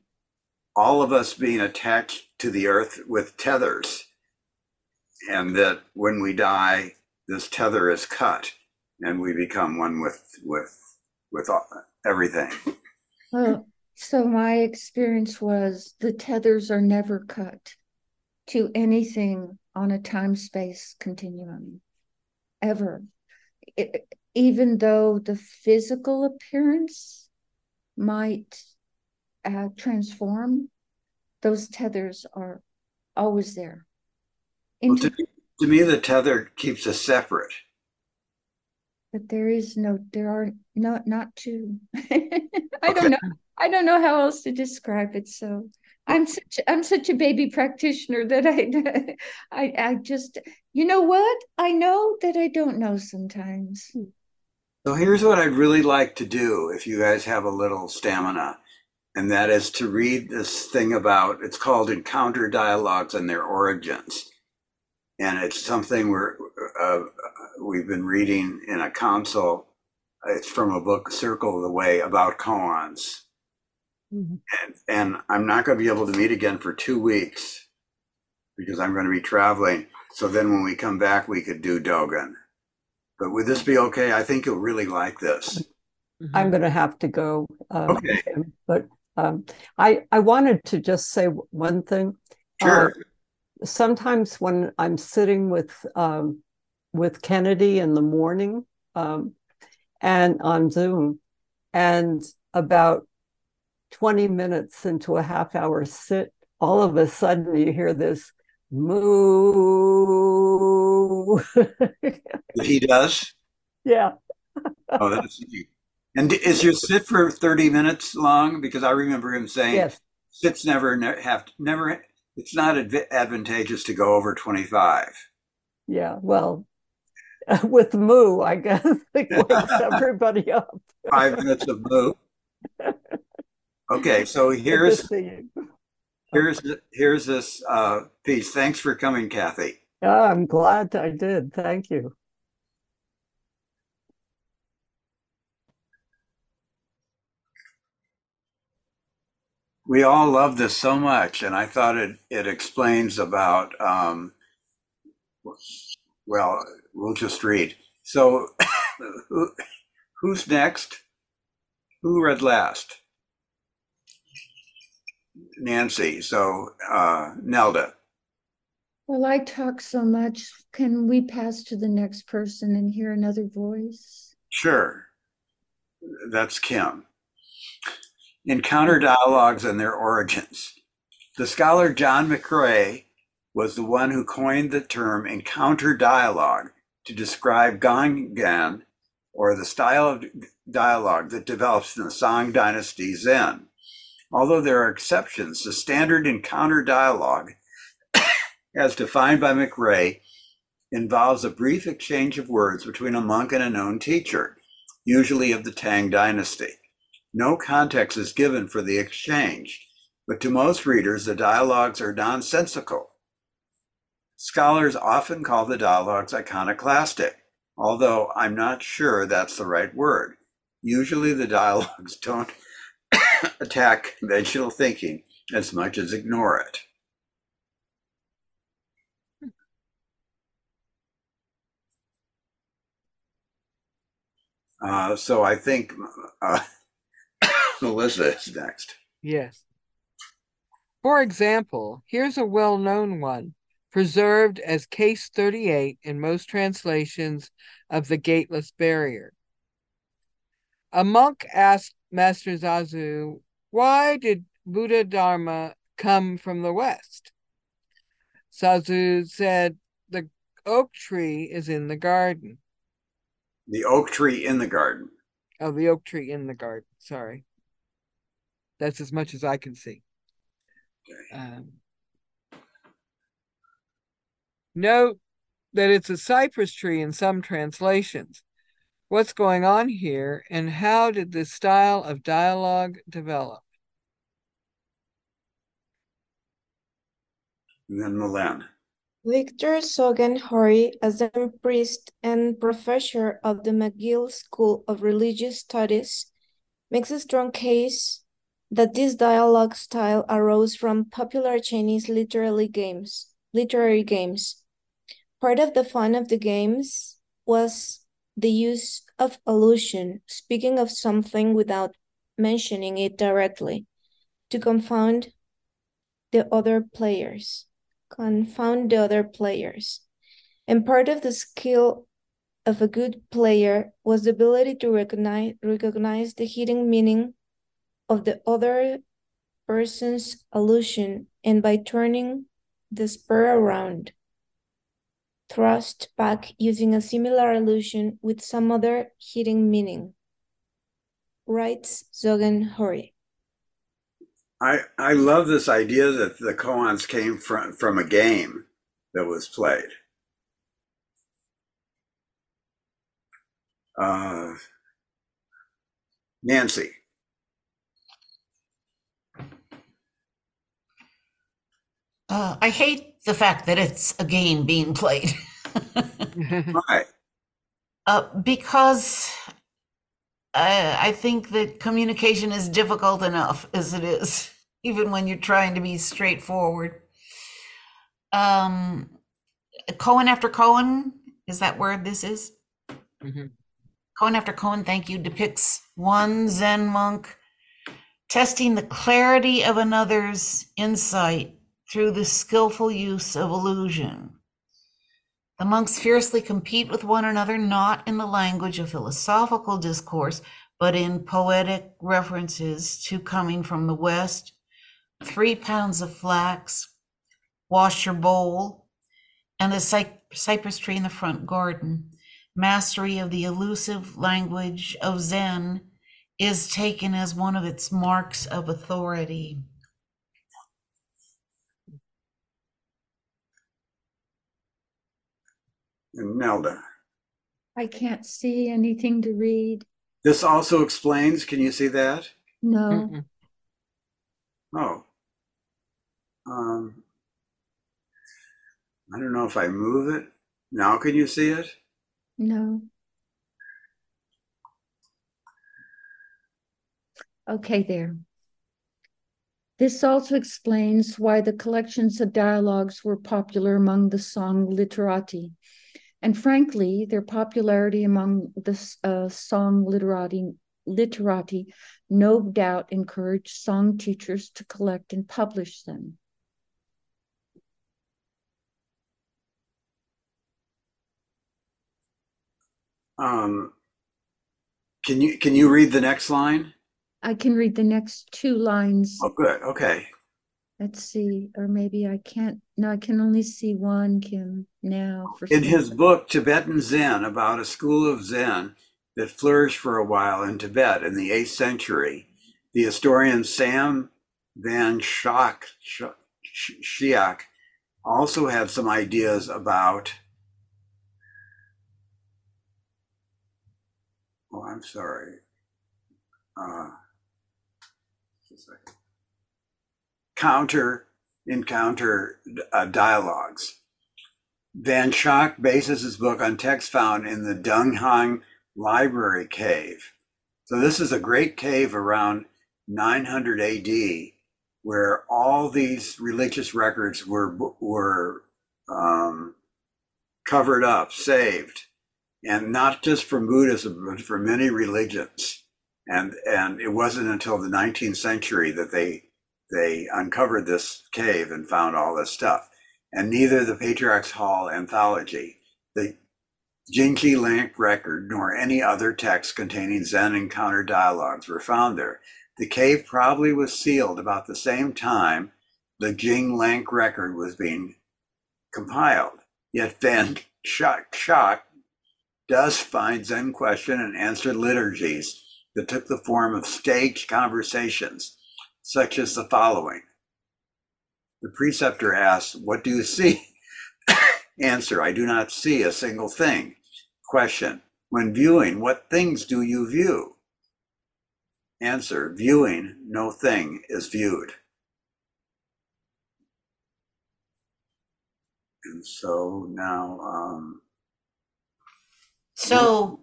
all of us being attached to the earth with tethers, and that when we die, this tether is cut and we become one with with with all, everything. Well, so my experience was the tethers are never cut to anything on a time-space continuum, ever. It, even though the physical appearance might Uh, transform, those tethers are always there. Well, to, me, to me, the tether keeps us separate. But there is no, there are no, not two. I okay. don't know. I don't know how else to describe it. So I'm such, I'm such a baby practitioner that I, I, I just, you know what? I know that I don't know sometimes. So here's what I'd really like to do if you guys have a little stamina. And that is to read this thing about, it's called Encounter Dialogues and Their Origins. And it's something we're, uh, we've been reading in a council. It's from a book, Circle of the Way, about koans. Mm-hmm. and, and I'm not going to be able to meet again for two weeks because I'm going to be traveling. So then when we come back, we could do Dogen. But would this be okay? I think you'll really like this. Mm-hmm. I'm going to have to go. Um, okay. But um, I, I wanted to just say one thing. Sure. Uh, sometimes when I'm sitting with um, with Kennedy in the morning um, and on Zoom, and about twenty minutes into a half hour sit, all of a sudden you hear this moo. He does? Yeah. Oh, that's neat. And is your sit for thirty minutes long? Because I remember him saying, yes. Sits never ne- have, to, never, it's not adv- advantageous to go over twenty-five. Yeah, well, with moo, I guess, it wakes everybody up. Five minutes of moo. Okay, so here's, here's, here's this uh, piece. Thanks for coming, Kathy. Oh, I'm glad I did. Thank you. We all love this so much, and I thought it, it explains about, um, well, we'll just read. So who, who's next? Who read last? Nancy, so uh, Nelda. Well, I talk so much. Can we pass to the next person and hear another voice? Sure. That's Kim. Encounter dialogues and their origins. The scholar John McRae was the one who coined the term encounter dialogue to describe Gonggan, or the style of dialogue that develops in the Song Dynasty Zen. Although there are exceptions, the standard encounter dialogue, as defined by McRae, involves a brief exchange of words between a monk and a known teacher, usually of the Tang Dynasty. No context is given for the exchange, but to most readers, the dialogues are nonsensical. Scholars often call the dialogues iconoclastic, although I'm not sure that's the right word. Usually the dialogues don't attack conventional thinking as much as ignore it. Uh, so I think uh, Melissa is next. Yes. For example, here's a well-known one, preserved as case thirty-eight in most translations of the Gateless Barrier. A monk asked Master Zazu, why did Bodhidharma come from the West? Zazu said, the oak tree is in the garden. The oak tree in the garden. Oh, the oak tree in the garden. Sorry. That's as much as I can see. Okay. Um, note that it's a cypress tree in some translations. What's going on here, and how did this style of dialogue develop? And then Milan. Victor Sogen Hori, a Zen priest and professor of the McGill School of Religious Studies, makes a strong case that this dialogue style arose from popular Chinese literary games. Literary games. Part of the fun of the games was the use of allusion, speaking of something without mentioning it directly, to confound the other players. Confound the other players. And part of the skill of a good player was the ability to recognize, recognize the hidden meaning of the other person's allusion, and by turning the spur around, thrust back using a similar allusion with some other hidden meaning, writes Sogen Hori. I, I love this idea that the koans came from, from a game that was played. Uh, Nancy. Uh, I hate the fact that it's a game being played. Right. Uh, because I, I think that communication is difficult enough as it is, even when you're trying to be straightforward. Um, Cohen after Cohen, is that word this is? Mm-hmm. Cohen after Cohen, thank you, depicts one Zen monk testing the clarity of another's insight through the skillful use of illusion. The monks fiercely compete with one another, not in the language of philosophical discourse, but in poetic references to coming from the West, three pounds of flax, wash your bowl, and the cy- cypress tree in the front garden. Mastery of the elusive language of Zen is taken as one of its marks of authority. And Nelda. I can't see anything to read. This also explains, can you see that? No. Mm-mm. Oh. Um, I don't know if I move it. Now can you see it? No. Okay, there. This also explains why the collections of dialogues were popular among the Song literati. And frankly, their popularity among the uh, Song literati, literati no doubt encouraged Song teachers to collect and publish them. Um, can you can you read the next line? I can read the next two lines. Oh, good. Okay. Let's see, or maybe I can't. No, I can only see one, Kim, now. For in his book, Tibetan Zen, about a school of Zen that flourished for a while in Tibet in the eighth century, the historian Sam van Schaik also had some ideas about, oh, I'm sorry. Uh, just a second. Counter encounter uh, dialogues. Van Schaik bases his book on texts found in the Dunhuang Library Cave. So this is a great cave around nine hundred A D, where all these religious records were were um, covered up, saved, and not just from Buddhism, but for many religions. And and it wasn't until the nineteenth century that they. They uncovered this cave and found all this stuff. And neither the Patriarch's Hall Anthology, the Jingde Lamp Record, nor any other text containing Zen encounter dialogues were found there. The cave probably was sealed about the same time the Jingde Lamp Record was being compiled. Yet Van Schaik does find Zen question and answer liturgies that took the form of staged conversations, such as the following. The preceptor asks, what do you see? Answer, I do not see a single thing. Question, when viewing, what things do you view? Answer, viewing, no thing is viewed. And so now. Um, so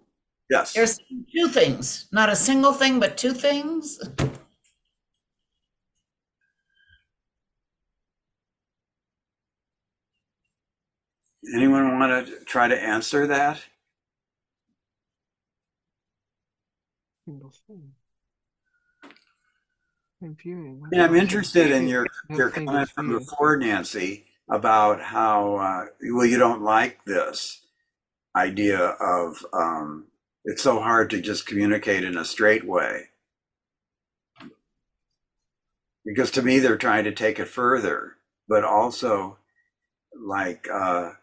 yes, there's two things, not a single thing, but two things. Anyone want to try to answer that? Yeah, I'm interested in your, your comment from before, Nancy, about how, uh, well, you don't like this idea of um, it's so hard to just communicate in a straight way. Because to me, they're trying to take it further, but also like, uh,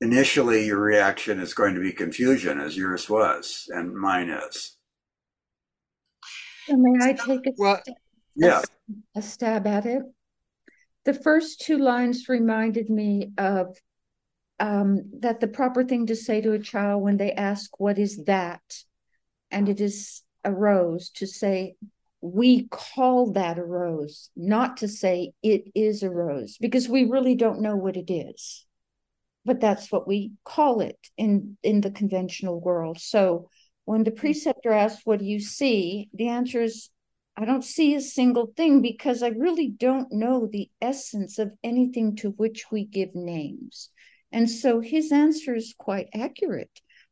initially, your reaction is going to be confusion, as yours was, and mine is. So may I take a, well, stab, yeah. a, a stab at it? The first two lines reminded me of um, that the proper thing to say to a child when they ask, what is that? And it is a rose, to say, we call that a rose, not to say it is a rose, because we really don't know what it is. But that's what we call it in, in the conventional world. So when the preceptor asks, what do you see? The answer is, I don't see a single thing, because I really don't know the essence of anything to which we give names. And so his answer is quite accurate.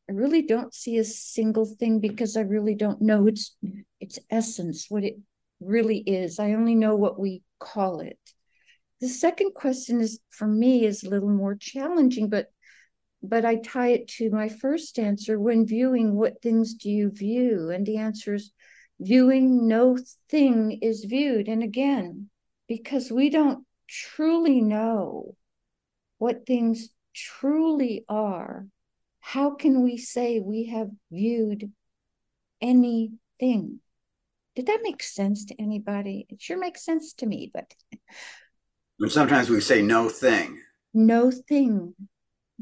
I really don't see a single thing, because I really don't know its its essence, what it really is. I only know what we call it. The second question is, for me, is a little more challenging, but but I tie it to my first answer. When viewing, what things do you view? And the answer is, viewing no thing is viewed. And again, because we don't truly know what things truly are, how can we say we have viewed anything? Did that make sense to anybody? It sure makes sense to me, but. And sometimes we say no thing. No thing.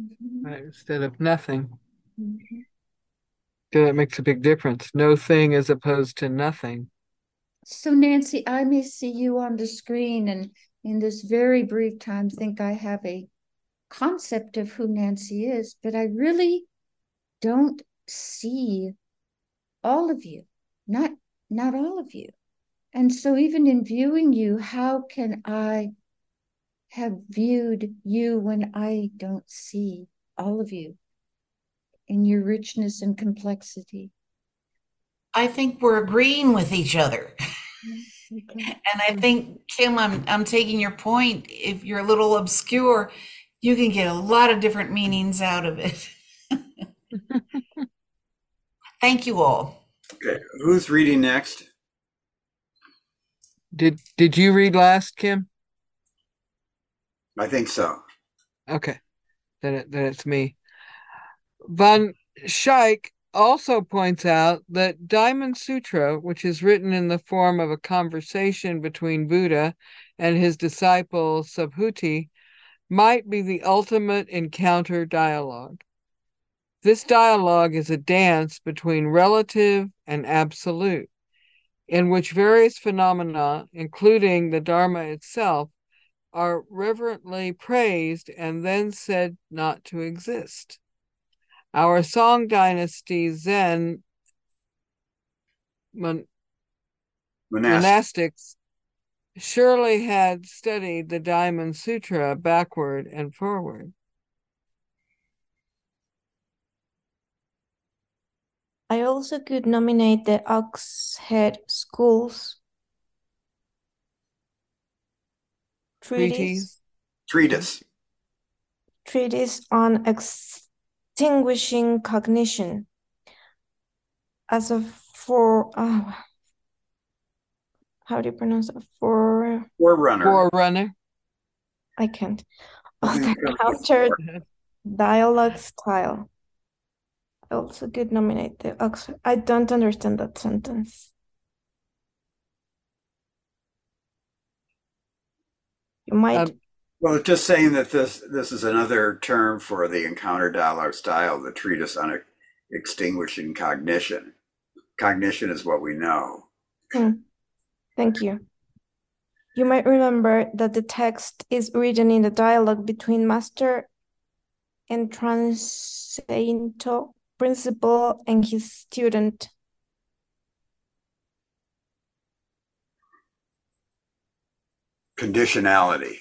Mm-hmm. Right, instead of nothing. Mm-hmm. So that makes a big difference. No thing as opposed to nothing. So Nancy, I may see you on the screen and in this very brief time think I have a concept of who Nancy is, but I really don't see all of you, not not all of you. And so even in viewing you, how can I have viewed you when I don't see all of you in your richness and complexity? I think we're agreeing with each other. Okay. And I think, Kim, I'm I'm taking your point. If you're a little obscure, you can get a lot of different meanings out of it. Thank you all. Okay, who's reading next? Did Did you read last, Kim? I think so. Okay, then it, then it's me. Van Schaik also points out that Diamond Sutra, which is written in the form of a conversation between Buddha and his disciple Subhuti, might be the ultimate encounter dialogue. This dialogue is a dance between relative and absolute, in which various phenomena, including the Dharma itself, are reverently praised and then said not to exist. Our Song Dynasty Zen mon- monastics surely had studied the Diamond Sutra backward and forward. I also could nominate the Oxhead School's treatise, treatise. treatise on extinguishing cognition as a for. Oh, how do you pronounce it? For... Forerunner. Forerunner. I can't. Oh, the counter dialogue style. I also could nominate the Oxford. I don't understand that sentence. You might... Um, well, just saying that this this is another term for the encounter dialogue style, the treatise on extinguishing cognition. Cognition is what we know. Hmm. Thank you. You might remember that the text is written in the dialogue between Master and Transeunto, principal, and his student. Conditionality.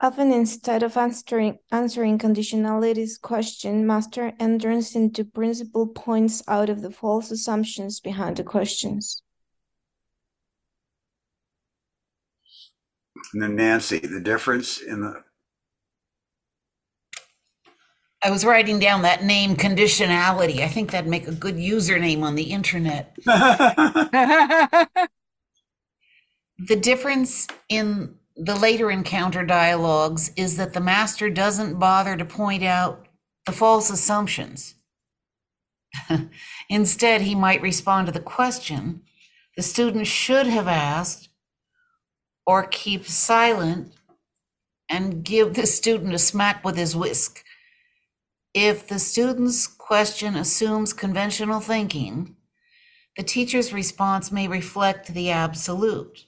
Often, instead of answering answering conditionality's question, Master enters into principal points out of the false assumptions behind the questions. And then Nancy, the difference in the... I was writing down that name, conditionality. I think that'd make a good username on the internet. The difference in the later encounter dialogues is that the master doesn't bother to point out the false assumptions. Instead, he might respond to the question the student should have asked, or keep silent and give the student a smack with his whisk. If the student's question assumes conventional thinking, the teacher's response may reflect the absolute.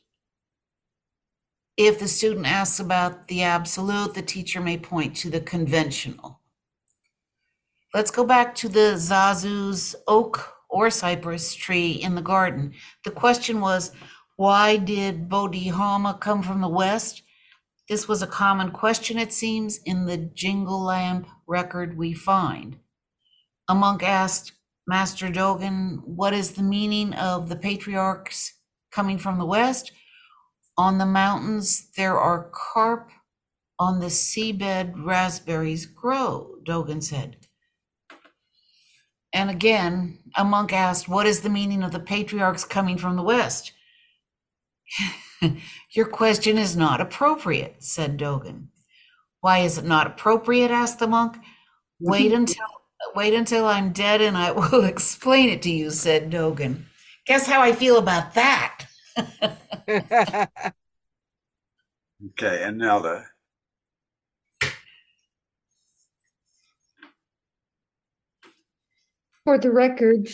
If the student asks about the absolute, the teacher may point to the conventional. Let's go back to the Zazu's oak or cypress tree in the garden. The question was, why did Bodhidharma come from the West? This was a common question, it seems, in the Jingde Lamp Record we find. A monk asked Master Dogen, what is the meaning of the patriarchs coming from the West? On the mountains there are carp, on the seabed raspberries grow, Dogen said. And again, a monk asked, what is the meaning of the patriarchs coming from the West? Your question is not appropriate, said Dogen. Why is it not appropriate? Asked the monk. Wait until wait until I'm dead and I will explain it to you, said Dogen. Guess how I feel about that. Okay, and now the For the record,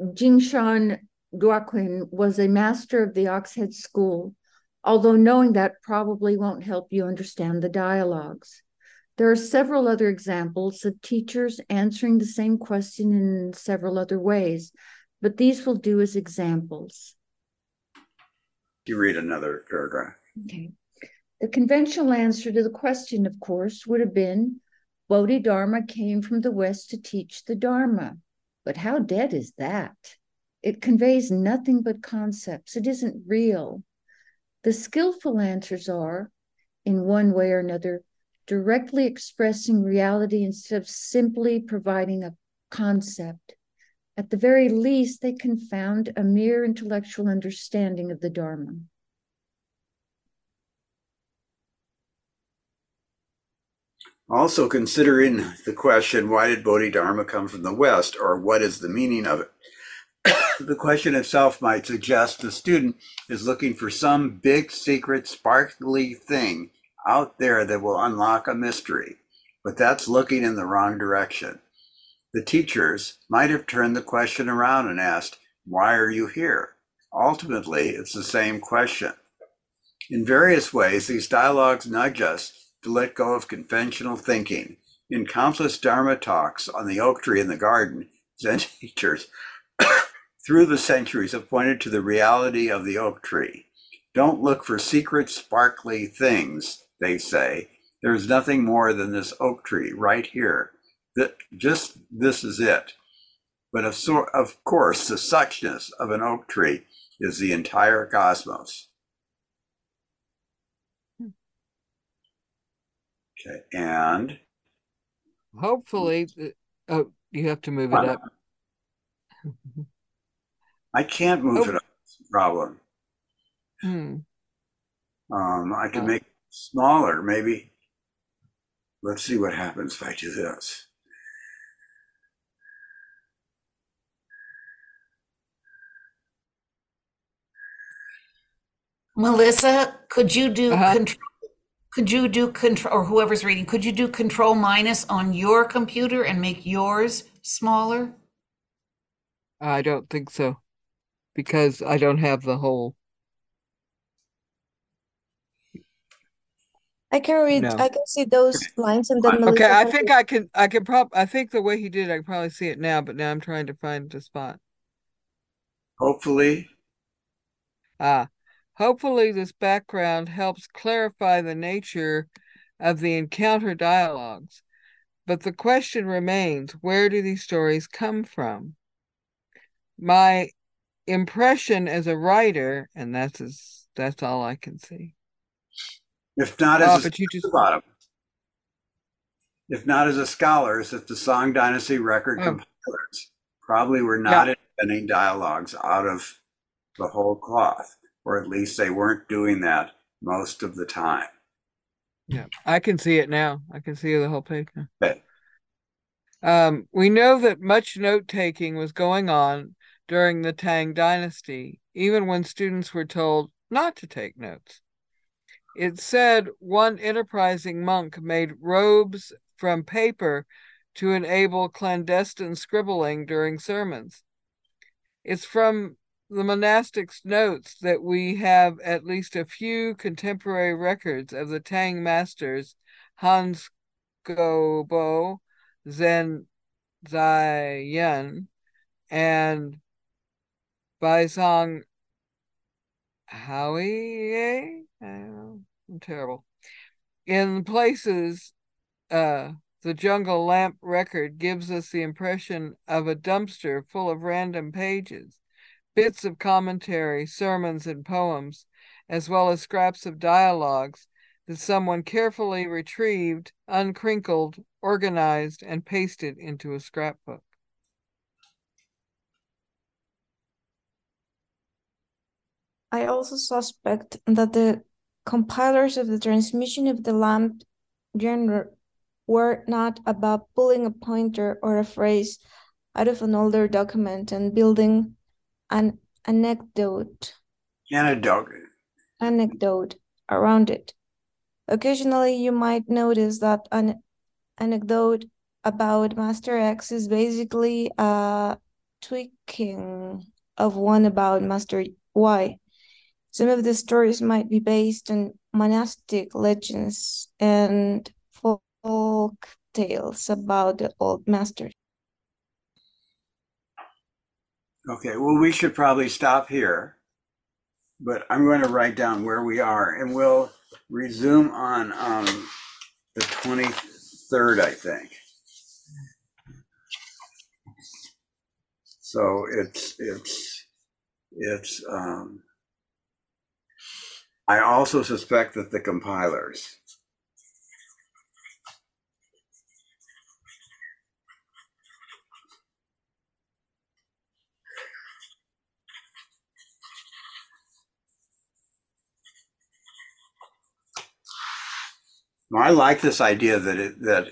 Jingshan Daoqin was a master of the Oxhead School, although knowing that probably won't help you understand the dialogues. There are several other examples of teachers answering the same question in several other ways, but these will do as examples. You read another paragraph. Okay. The conventional answer to the question, of course, would have been, Bodhidharma came from the West to teach the Dharma. But how dead is that? It conveys nothing but concepts. It isn't real. The skillful answers are, in one way or another, directly expressing reality instead of simply providing a concept. At the very least, they confound a mere intellectual understanding of the Dharma. Also considering the question, why did Bodhidharma come from the West, or what is the meaning of it? The question itself might suggest the student is looking for some big, secret, sparkly thing out there that will unlock a mystery, but that's looking in the wrong direction. The teachers might have turned the question around and asked, why are you here? Ultimately, it's the same question. In various ways, these dialogues nudge us to let go of conventional thinking. In countless Dharma talks on the oak tree in the garden, Zen teachers through the centuries have pointed to the reality of the oak tree. Don't look for secret, sparkly things, they say. There's nothing more than this oak tree right here. That just this is it. But of, so, of course, the suchness of an oak tree is the entire cosmos. Okay, and? Hopefully, oh, you have to move it up. I can't move oh. it up, it's a problem. Hmm. Um, I can oh. make it smaller, maybe. Let's see what happens if I do this. Melissa, could you do uh-huh. control, could you do control, or whoever's reading, could you do control minus on your computer and make yours smaller? I don't think so, because I don't have the whole. I can read. No. I can see those lines, and then. Okay, I think I can. I can probably. I think the way he did, I can probably see it now. But now I'm trying to find the spot. Hopefully. Ah, hopefully this background helps clarify the nature of the encounter dialogues, but the question remains: where do these stories come from? My impression as a writer, and that's as, that's all I can see. If not as oh, a just... bottom, if not as a scholar, as if the Song Dynasty record oh. compilers probably were not yeah. inventing dialogues out of the whole cloth, or at least they weren't doing that most of the time. Yeah, I can see it now. I can see the whole page now. Okay. Um, we know that much note-taking was going on during the Tang Dynasty, even when students were told not to take notes. It said one enterprising monk made robes from paper to enable clandestine scribbling during sermons. It's from the monastic's notes that we have at least a few contemporary records of the Tang masters Hans Gobo, Zen Zaiyan, and Baizong Howie. I'm terrible. In places, uh, the Jungle Lamp Record gives us the impression of a dumpster full of random pages, bits of commentary, sermons, and poems, as well as scraps of dialogues that someone carefully retrieved, uncrinkled, organized, and pasted into a scrapbook. I also suspect that the compilers of the transmission of the lamp genre were not about pulling a pointer or a phrase out of an older document and building an anecdote. Anecdote. Anecdote around it. Occasionally, you might notice that an anecdote about Master X is basically a tweaking of one about Master Y. Some of the stories might be based on monastic legends and folk tales about the old masters. Okay, well, we should probably stop here, but I'm going to write down where we are, and we'll resume on um, the twenty-third, I think. So it's, it's, it's, um, I also suspect that the compilers. Well, I like this idea that it, that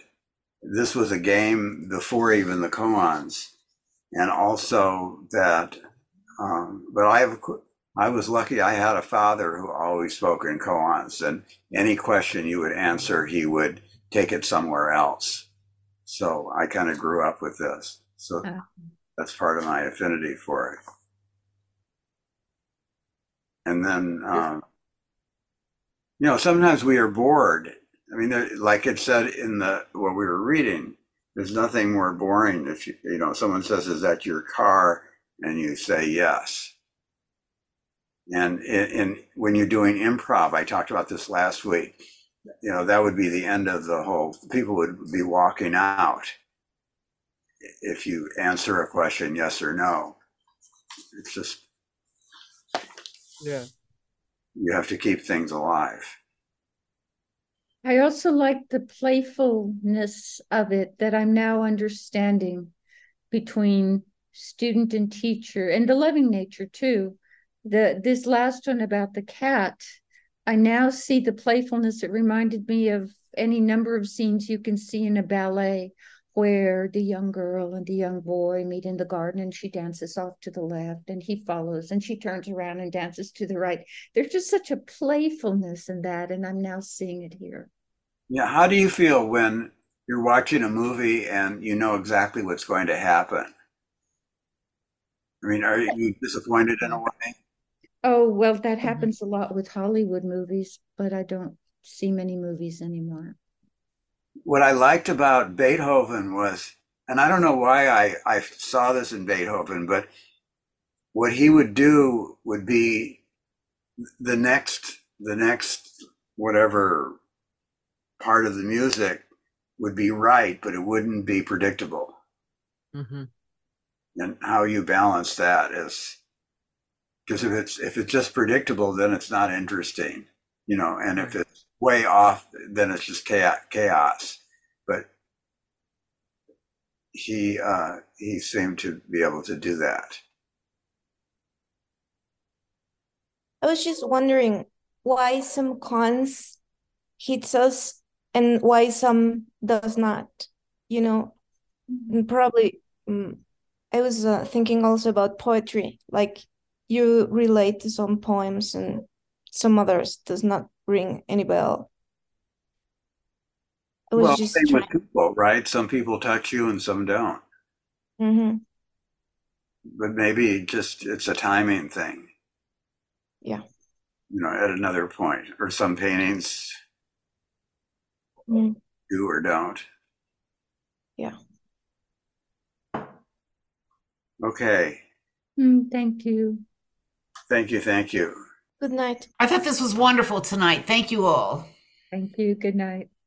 this was a game before even the koans, and also that. Um, but I have. I was lucky I had a father who always spoke in koans, and any question you would answer, he would take it somewhere else. So I kind of grew up with this. So uh-huh. That's part of my affinity for it. And then, um, you know, sometimes we are bored. I mean, there, like it said in the what we were reading, there's nothing more boring if, you, you know, someone says, is that your car? And you say, yes. And in, in, when you're doing improv, I talked about this last week, you know, that would be the end of the whole, people would be walking out if you answer a question, yes or no. It's just, yeah, you have to keep things alive. I also like the playfulness of it that I'm now understanding between student and teacher, and the loving nature too. The, this last one about the cat, I now see the playfulness. It reminded me of any number of scenes you can see in a ballet where the young girl and the young boy meet in the garden, and she dances off to the left and he follows, and she turns around and dances to the right. There's just such a playfulness in that, and I'm now seeing it here. Yeah, how do you feel when you're watching a movie and you know exactly what's going to happen? I mean, are you disappointed in a way? Oh, well, that happens a lot with Hollywood movies, but I don't see many movies anymore. What I liked about Beethoven was, and I don't know why I, I saw this in Beethoven, but what he would do would be the next, the next whatever part of the music would be right, but it wouldn't be predictable. Mm-hmm. And how you balance that is, because if it's if it's just predictable, then it's not interesting, you know. And if it's way off, then it's just chaos. But he uh, he seemed to be able to do that. I was just wondering why some cons hits us and why some does not. You know, probably. Mm, I was uh, thinking also about poetry, like you relate to some poems and some others does not ring any bell. I was well, just same trying... with people, right? Some people touch you and some don't. Mm-hmm. but maybe just it's a timing thing. Yeah. You know, at another point, or some paintings mm. do or don't. Yeah. Okay. Mm, thank you. Thank you. Thank you. Good night. I thought this was wonderful tonight. Thank you all. Thank you. Good night.